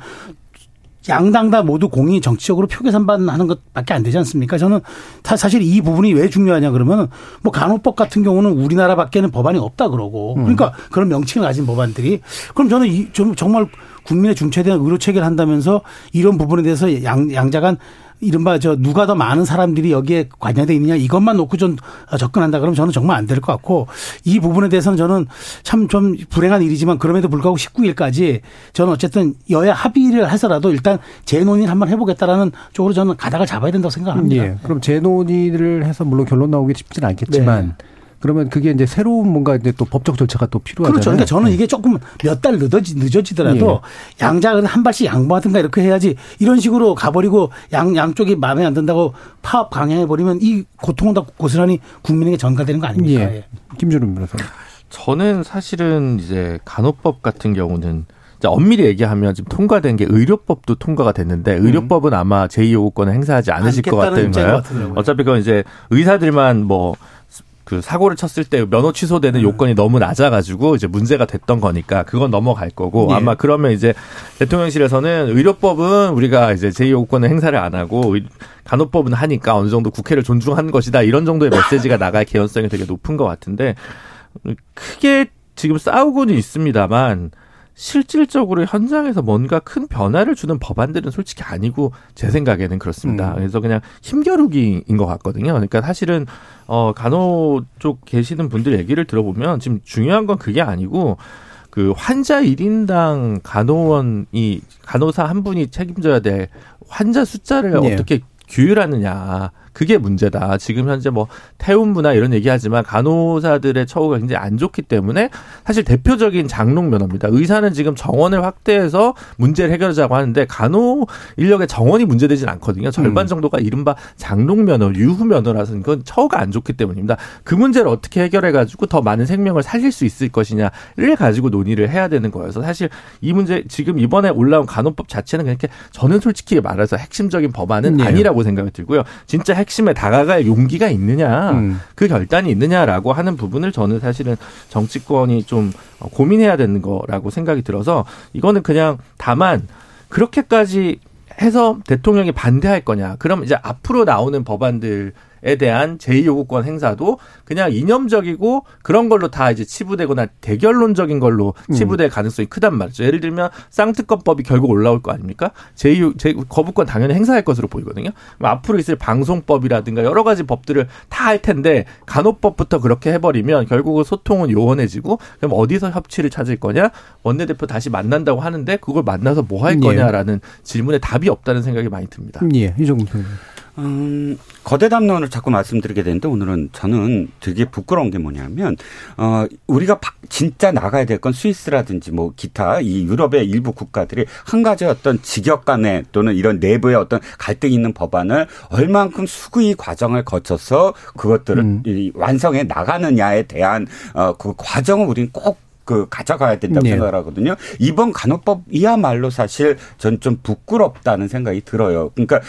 양당 다 모두 공이 정치적으로 표 계산하는 것밖에 안 되지 않습니까? 저는 사실 이 부분이 왜 중요하냐 그러면 뭐 간호법 같은 경우는 우리나라밖에는 법안이 없다 그러고 그러니까 그런 명칭을 가진 법안들이 그럼 저는 이 정말 국민의 중차에 대한 의료 체계를 한다면서 이런 부분에 대해서 양, 양자간 이른바 저 누가 더 많은 사람들이 여기에 관여돼 있느냐 이것만 놓고 좀 접근한다 그러면 저는 정말 안 될 것 같고 이 부분에 대해서는 저는 참 좀 불행한 일이지만 그럼에도 불구하고 십구 일까지 저는 어쨌든 여야 합의를 해서라도 일단 재논의를 한번 해보겠다라는 쪽으로 저는 가닥을 잡아야 된다고 생각합니다. 예, 그럼 재논의를 해서 물론 결론 나오기 쉽진 않겠지만 네. 그러면 그게 이제 새로운 뭔가 이제 또 법적 절차가 또 필요하잖아요. 그렇죠. 그러니까 저는 이게 조금 몇 달 늦어지, 늦어지더라도 예. 양자는 한 발씩 양보하든가 이렇게 해야지 이런 식으로 가버리고 양, 양쪽이 마음에 안 든다고 파업 강행해버리면 이 고통은 다 고스란히 국민에게 전가되는 거 아닙니까? 예. 예. 김준우 변호사님. 저는 사실은 이제 간호법 같은 경우는 엄밀히 얘기하면 지금 통과된 게 의료법도 통과가 됐는데 의료법은 아마 제이 요구권을 행사하지 않으실 것 같은 거예요. 어차피 그건 이제 의사들만 뭐 그 사고를 쳤을 때 면허 취소되는 요건이 너무 낮아가지고 이제 문제가 됐던 거니까 그건 넘어갈 거고 예. 아마 그러면 이제 대통령실에서는 의료법은 우리가 이제 제이 요구권을 행사를 안 하고 간호법은 하니까 어느 정도 국회를 존중하는 것이다 이런 정도의 메시지가 나갈 개연성이 되게 높은 것 같은데 크게 지금 싸우고는 있습니다만 실질적으로 현장에서 뭔가 큰 변화를 주는 법안들은 솔직히 아니고 제 생각에는 그렇습니다. 그래서 그냥 힘겨루기인 것 같거든요. 그러니까 사실은 어 간호 쪽 계시는 분들 얘기를 들어보면 지금 중요한 건 그게 아니고 그 환자 일 인당 간호원이 간호사 한 분이 책임져야 될 환자 숫자를 네. 어떻게 규율하느냐. 그게 문제다. 지금 현재 뭐 태움부나 이런 얘기하지만 간호사들의 처우가 굉장히 안 좋기 때문에 사실 대표적인 장롱 면허입니다. 의사는 지금 정원을 확대해서 문제를 해결하자고 하는데 간호 인력의 정원이 문제되진 않거든요. 절반 정도가 이른바 장롱 면허, 유후 면허라서 그건 처우가 안 좋기 때문입니다. 그 문제를 어떻게 해결해가지고 더 많은 생명을 살릴 수 있을 것이냐를 가지고 논의를 해야 되는 거여서 사실 이 문제 지금 이번에 올라온 간호법 자체는 그렇게 저는 솔직히 말해서 핵심적인 법안은 네. 아니라고 생각이 들고요. 진짜 핵심에 다가갈 용기가 있느냐 음. 그 결단이 있느냐라고 하는 부분을 저는 사실은 정치권이 좀 고민해야 되는 거라고 생각이 들어서 이거는 그냥 다만 그렇게까지 해서 대통령이 반대할 거냐 그럼 이제 앞으로 나오는 법안들 에 대한 제이 요구권 행사도 그냥 이념적이고 그런 걸로 다 이제 치부되거나 대결론적인 걸로 치부될 음. 가능성이 크단 말이죠. 예를 들면 쌍특검법이 결국 올라올 거 아닙니까? 제이 거부권 당연히 행사할 것으로 보이거든요. 앞으로 있을 방송법이라든가 여러 가지 법들을 다 할 텐데 간호법부터 그렇게 해버리면 결국은 소통은 요원해지고 그럼 어디서 협치를 찾을 거냐? 원내대표 다시 만난다고 하는데 그걸 만나서 뭐 할 거냐라는 예. 질문에 답이 없다는 생각이 많이 듭니다. 예, 이 정도. 음, 거대 담론을 자꾸 말씀드리게 되는데 오늘은 저는 되게 부끄러운 게 뭐냐면 어, 우리가 진짜 나가야 될 건 스위스라든지 뭐 기타 이 유럽의 일부 국가들이 한 가지 어떤 직역 간에 또는 이런 내부의 어떤 갈등이 있는 법안을 얼만큼 수구의 과정을 거쳐서 그것들을 음. 완성해 나가느냐에 대한 어, 그 과정을 우리는 꼭 그 가져가야 된다고 네. 생각을 하거든요. 이번 간호법이야말로 사실 전 좀 부끄럽다는 생각이 들어요. 그러니까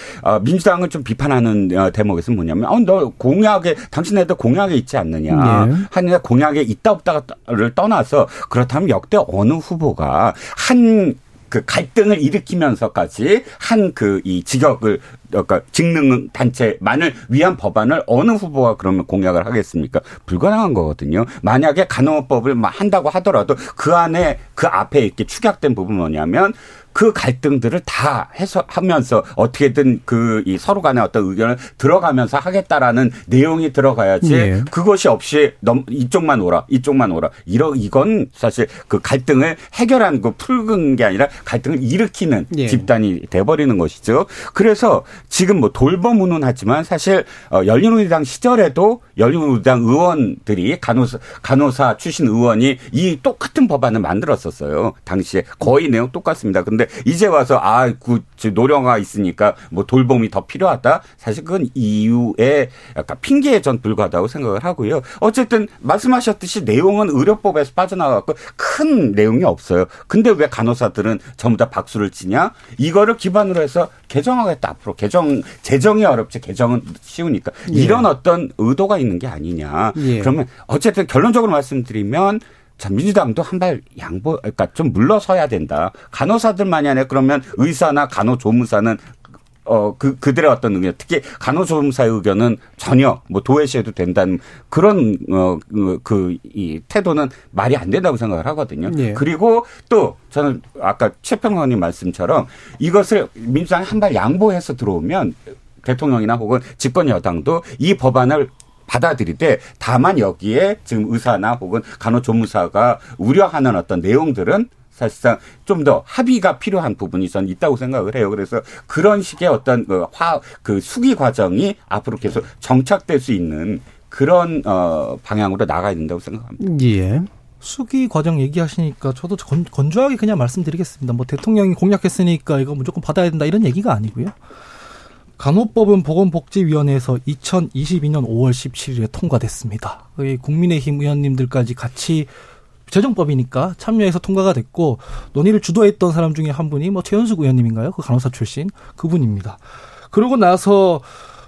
민주당을 좀 비판하는 대목에서 뭐냐면 어, 너 공약에 당신네들 공약에 있지 않느냐. 네. 하느냐 공약에 있다 없다를 떠나서 그렇다면 역대 어느 후보가 한 그 갈등을 일으키면서까지 한 그 이 직역을 그러니까 직능 단체만을 위한 법안을 어느 후보가 그러면 공약을 하겠습니까? 불가능한 거거든요. 만약에 간호법을 막 한다고 하더라도 그 안에 그 앞에 이렇게 축약된 부분 뭐냐면 그 갈등들을 다 해소하면서 어떻게든 그 이 서로 간의 어떤 의견을 들어가면서 하겠다라는 내용이 들어가야지 예. 그것이 없이 넘 이쪽만 오라 이쪽만 오라 이러 이건 사실 그 갈등을 해결한 그 풀은 게 아니라 갈등을 일으키는 예. 집단이 돼버리는 것이죠. 그래서 지금 뭐 돌범운운 하지만 사실 열린우리당 시절에도 열린우리당 의원들이 간호사, 간호사 출신 의원이 이 똑같은 법안을 만들었었어요. 당시에 거의 내용 똑같습니다. 근데 이제 와서 아, 그 노령화 있으니까 뭐 돌봄이 더 필요하다. 사실 그건 이유의 약간 핑계에 전 불과하다고 생각을 하고요. 어쨌든 말씀하셨듯이 내용은 의료법에서 빠져나가고 큰 내용이 없어요. 근데 왜 간호사들은 전부 다 박수를 치냐? 이거를 기반으로 해서 개정하겠다. 앞으로 개정 재정이 어렵지 개정은 쉬우니까 이런 예. 어떤 의도가 있는 게 아니냐. 예. 그러면 어쨌든 결론적으로 말씀드리면. 참 민주당도 한 발 양보, 그러니까 좀 물러서야 된다. 간호사들만이 아니라 그러면 의사나 간호조무사는 어, 그, 그들의 어떤 의견, 특히 간호조무사의 의견은 전혀 뭐 도외시해도 된다는 그런 어, 그 이 태도는 말이 안 된다고 생각을 하거든요. 예. 그리고 또 저는 아까 최평원님 말씀처럼 이것을 민주당이 한 발 양보해서 들어오면 대통령이나 혹은 집권 여당도 이 법안을 받아들이되 다만 여기에 지금 의사나 혹은 간호조무사가 우려하는 어떤 내용들은 사실상 좀 더 합의가 필요한 부분이 전 있다고 생각을 해요. 그래서 그런 식의 어떤 그 화, 그 수기 과정이 앞으로 계속 정착될 수 있는 그런 어, 방향으로 나가야 된다고 생각합니다. 예. 수기 과정 얘기하시니까 저도 건, 건조하게 그냥 말씀드리겠습니다. 뭐 대통령이 공약했으니까 이거 무조건 받아야 된다 이런 얘기가 아니고요. 간호법은 보건복지위원회에서 이천이십이년 오월 십칠일에 통과됐습니다. 국민의힘 의원님들까지 같이 재정법이니까 참여해서 통과가 됐고 논의를 주도했던 사람 중에 한 분이 뭐 최연숙 의원님인가요? 그 간호사 출신 그분입니다. 그러고 나서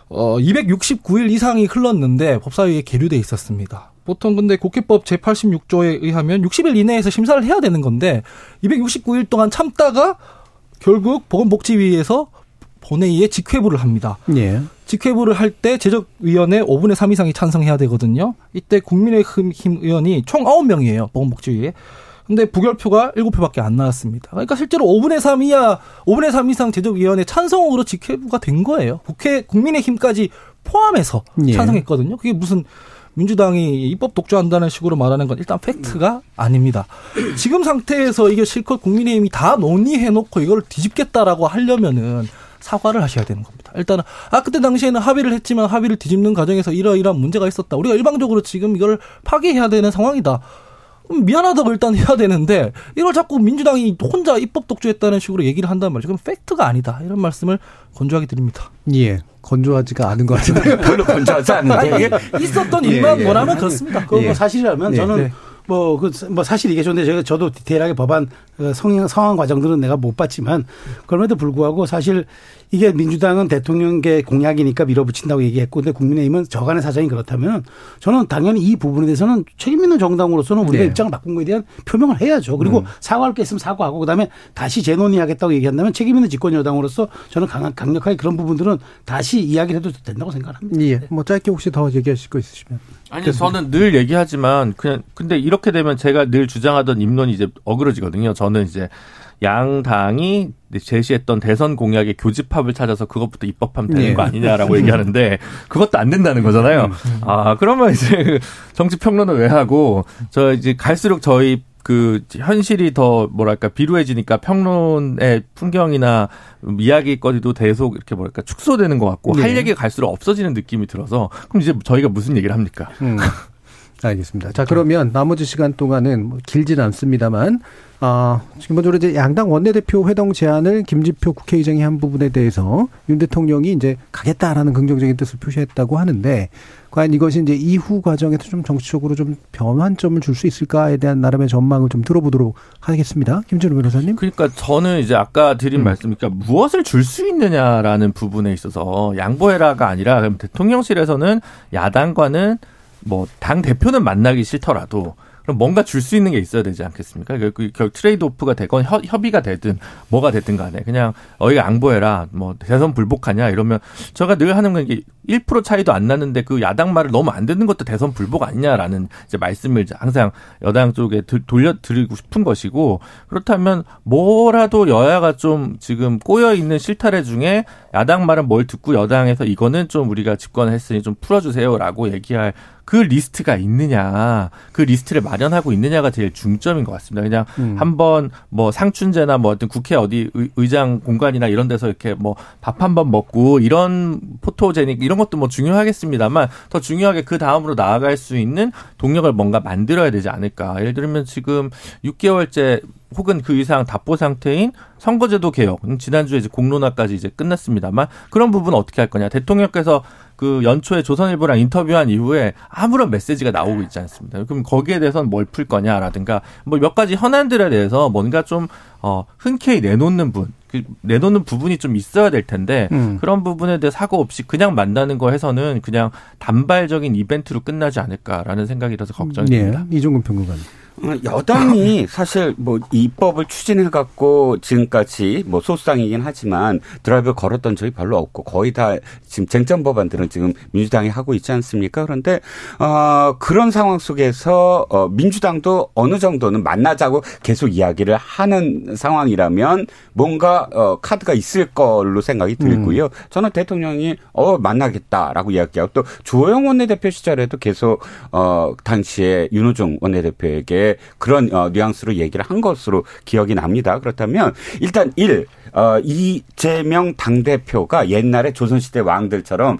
어 이백육십구일 이상이 흘렀는데 법사위에 계류돼 있었습니다. 보통 근데 국회법 제팔십육조에 의하면 육십일 이내에서 심사를 해야 되는 건데 이백육십구일 동안 참다가 결국 보건복지위에서 본회의에 직회부를 합니다. 예. 직회부를 할 때 제적위원회 오분의 삼 이상이 찬성해야 되거든요. 이때 국민의힘 의원이 총 아홉 명이에요. 보건복지위에. 근데 부결표가 일곱 표밖에 안 나왔습니다. 그러니까 실제로 오분의 삼 이하, 오분의 삼 이상 제적위원회 찬성으로 직회부가 된 거예요. 국회, 국민의힘까지 포함해서 예. 찬성했거든요. 그게 무슨 민주당이 입법 독주한다는 식으로 말하는 건 일단 팩트가 아닙니다. 지금 상태에서 이게 실컷 국민의힘이 다 논의해놓고 이걸 뒤집겠다라고 하려면은 사과를 하셔야 되는 겁니다. 일단은 아 그때 당시에는 합의를 했지만 합의를 뒤집는 과정에서 이러이러한 문제가 있었다. 우리가 일방적으로 지금 이걸 파기해야 되는 상황이다. 미안하다고 일단 해야 되는데 이걸 자꾸 민주당이 혼자 입법 독주했다는 식으로 얘기를 한단 말이죠. 그럼 팩트가 아니다. 이런 말씀을 건조하게 드립니다. 예. 건조하지가 않은 것 같아요. 별로 건조하지 않은데. 있었던 일만 예, 예. 뭐라면 그렇습니다. 그거 예. 사실이라면 예. 저는. 네. 뭐, 그, 뭐, 사실 이게 좋은데, 제가, 저도 디테일하게 법안, 성향, 상황 과정들은 내가 못 봤지만, 그럼에도 불구하고 사실 이게 민주당은 대통령의 공약이니까 밀어붙인다고 얘기했고, 근데 국민의힘은 저간의 사정이 그렇다면, 저는 당연히 이 부분에 대해서는 책임있는 정당으로서는 우리가 네. 입장을 바꾼 거에 대한 표명을 해야죠. 그리고 음. 사과할 게 있으면 사과하고, 그 다음에 다시 재논의하겠다고 얘기한다면 책임있는 집권 여당으로서 저는 강한, 강력하게 그런 부분들은 다시 이야기를 해도 된다고 생각합니다. 예. 뭐, 짧게 혹시 더 얘기하실 거 있으시면. 아니, 저는 늘 얘기하지만, 그냥, 근데 이런 이렇게 되면 제가 늘 주장하던 입론이 이제 어그러지거든요. 저는 이제 양당이 제시했던 대선 공약의 교집합을 찾아서 그것부터 입법하면 되는 네. 거 아니냐라고 얘기하는데 그것도 안 된다는 거잖아요. 아, 그러면 이제 정치 평론을 왜 하고 저 이제 갈수록 저희 그 현실이 더 뭐랄까 비루해지니까 평론의 풍경이나 이야기거리도 계속 이렇게 뭐랄까 축소되는 것 같고 네. 할 얘기가 갈수록 없어지는 느낌이 들어서 그럼 이제 저희가 무슨 얘기를 합니까? 음. 알겠습니다. 자, 그러면 나머지 시간 동안은 뭐 길진 않습니다만, 아, 기본적으로 이제 양당 원내대표 회동 제안을 김지표 국회의장이 한 부분에 대해서 윤 대통령이 이제 가겠다라는 긍정적인 뜻을 표시했다고 하는데, 과연 이것이 이제 이후 과정에서 좀 정치적으로 좀 변환점을 줄 수 있을까에 대한 나름의 전망을 좀 들어보도록 하겠습니다. 김준우 변호사님. 그러니까 저는 이제 아까 드린 음. 말씀이니까 무엇을 줄 수 있느냐라는 부분에 있어서 양보해라가 아니라, 그럼 대통령실에서는 야당과는 뭐 당 대표는 만나기 싫더라도 그럼 뭔가 줄 수 있는 게 있어야 되지 않겠습니까? 결국 트레이드오프가 되건 협, 협의가 되든 뭐가 되든 간에 그냥 어이 양보해라, 뭐 대선 불복하냐 이러면, 제가 늘 하는 건 이게 일 퍼센트 차이도 안 나는데 그 야당 말을 너무 안 듣는 것도 대선 불복 아니냐라는 이제 말씀을 항상 여당 쪽에 돌려드리고 싶은 것이고, 그렇다면 뭐라도 여야가 좀 지금 꼬여있는 실타래 중에 야당 말은 뭘 듣고 여당에서 이거는 좀 우리가 집권했으니 좀 풀어주세요라고 얘기할 그 리스트가 있느냐, 그 리스트를 마련하고 있느냐가 제일 중점인 것 같습니다. 그냥 음. 한번 뭐 상춘제나 뭐 어떤 국회 어디 의장 공간이나 이런 데서 이렇게 뭐 밥 한번 먹고 이런 포토제닉 이런 것도 뭐 중요하겠습니다만, 더 중요하게 그 다음으로 나아갈 수 있는 동력을 뭔가 만들어야 되지 않을까. 예를 들면 지금 육 개월째 혹은 그 이상 답보 상태인 선거제도 개혁, 지난주에 이제 공론화까지 이제 끝났습니다만, 그런 부분 어떻게 할 거냐. 대통령께서 그 연초에 조선일보랑 인터뷰한 이후에 아무런 메시지가 나오고 있지 않습니다. 그럼 거기에 대해서는 뭘 풀 거냐라든가 뭐 몇 가지 현안들에 대해서 뭔가 좀 어, 흔쾌히 내놓는 분, 내놓는 부분이 좀 있어야 될 텐데 음. 그런 부분에 대해 사고 없이 그냥 만나는 거 해서는 그냥 단발적인 이벤트로 끝나지 않을까라는 생각이 들어서 걱정이 됩니다. 네. 이종근 평론가님. 여당이 사실 뭐 입법을 추진해갖고 지금까지 뭐 소수당이긴 하지만 드라이브 걸었던 적이 별로 없고, 거의 다 지금 쟁점 법안들은 지금 민주당이 하고 있지 않습니까? 그런데 어 그런 상황 속에서 어 민주당도 어느 정도는 만나자고 계속 이야기를 하는 상황이라면 뭔가 어 카드가 있을 걸로 생각이 들고요. 음. 저는 대통령이 어 만나겠다라고 이야기하고, 또 주호영 원내대표 시절에도 계속 어 당시에 윤호중 원내대표에게 그런 뉘앙스로 얘기를 한 것으로 기억이 납니다. 그렇다면 일단 일, 이재명 당대표가 옛날에 조선시대 왕들처럼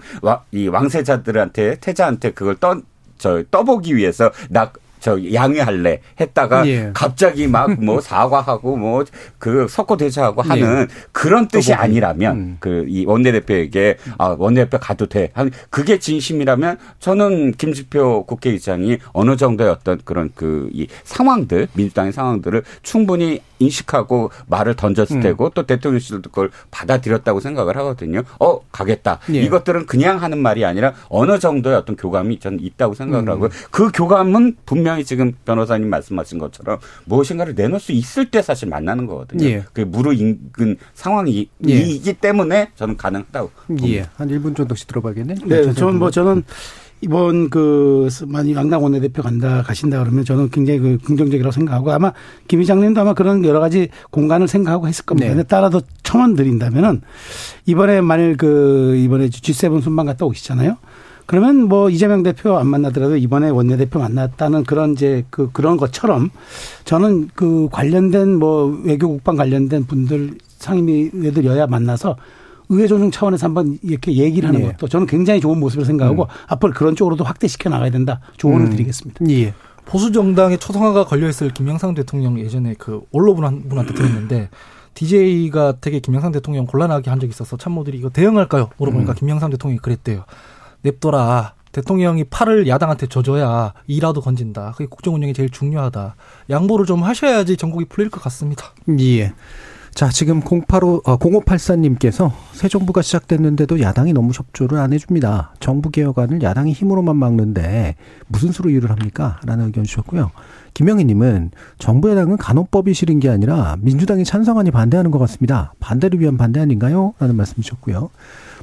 이 왕세자들한테, 태자한테 그걸 떠, 저, 떠보기 위해서 나 저 양해할래 했다가 예. 갑자기 막 뭐 사과하고 뭐 그 석고대사하고 하는 예. 그런 뜻이 아니라면 음. 그 이 원내대표에게 아 원내대표 가도 돼, 그게 진심이라면 저는 김지표 국회의장이 어느 정도의 어떤 그런 그 이 상황들, 민주당의 상황들을 충분히 인식하고 말을 던졌을 음. 테고, 또 대통령실도 그걸 받아들였다고 생각을 하거든요. 어 가겠다. 예. 이것들은 그냥 하는 말이 아니라 어느 정도의 어떤 교감이 저는 있다고 생각을 음. 하고, 그 교감은 분명 지금 변호사님 말씀하신 것처럼 무엇인가를 내놓을 수 있을 때 사실 만나는 거거든요. 예. 그게 무르익은 상황이기 예. 때문에 저는 가능하다고. 예. 한 일 분 정도씩 들어봐야겠네. 네, 저는 뭐 저는 이번 그 만약 양당 원내대표 간다 가신다 그러면 저는 굉장히 그 긍정적이라고 생각하고, 아마 김 의장님도 아마 그런 여러 가지 공간을 생각하고 했을 겁니다. 네. 근데 따라서 첨언 드린다면은, 이번에 만일 그 이번에 지 세븐 순방 갔다 오시잖아요. 그러면 뭐 이재명 대표 안 만나더라도 이번에 원내대표 만났다는 그런 이제 그 그런 것처럼, 저는 그 관련된 뭐 외교 국방 관련된 분들 상임위들 여야 만나서 의회 조정 차원에서 한번 이렇게 얘기를 하는 예. 것도 저는 굉장히 좋은 모습을 생각하고 음. 앞으로 그런 쪽으로도 확대시켜 나가야 된다 조언을 음. 드리겠습니다. 예. 보수 정당의 초상화가 걸려 있을 김영삼 대통령, 예전에 그 원로분 한 분한테 들었는데. 디제이가 되게 김영삼 대통령 곤란하게 한 적이 있어서 참모들이 이거 대응할까요? 물어보니까 음. 김영삼 대통령이 그랬대요. 냅둬라. 대통령이 팔을 야당한테 져줘야 이라도 건진다. 그게 국정 운영이 제일 중요하다. 양보를 좀 하셔야지 전국이 풀릴 것 같습니다. 예. 자, 지금 공오팔사님께서 새 정부가 시작됐는데도 야당이 너무 협조를 안 해줍니다. 정부 개혁안을 야당이 힘으로만 막는데 무슨 수로 일을 합니까? 라는 의견 주셨고요. 김영희님은 정부 여당은 간호법이 싫은 게 아니라 민주당이 찬성하니 반대하는 것 같습니다. 반대를 위한 반대 아닌가요? 라는 말씀 주셨고요.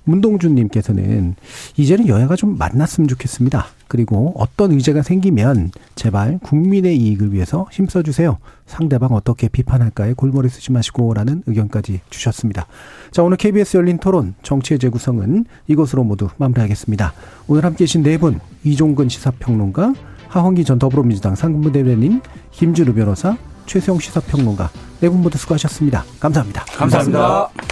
문동준님께서는 이제는 여야가 좀 만났으면 좋겠습니다. 그리고 어떤 의제가 생기면 제발 국민의 이익을 위해서 힘써주세요. 상대방 어떻게 비판할까에 골머리 쓰지 마시고, 라는 의견까지 주셨습니다. 자, 오늘 케이비에스 열린 토론 정치의 재구성은 이것으로 모두 마무리하겠습니다. 오늘 함께 계신 네 분, 이종근 시사평론가, 하헌기 전 더불어민주당 상근부대변인, 김준우 변호사, 최수영 시사평론가, 네 분 모두 수고하셨습니다. 감사합니다. 감사합니다. 감사합니다.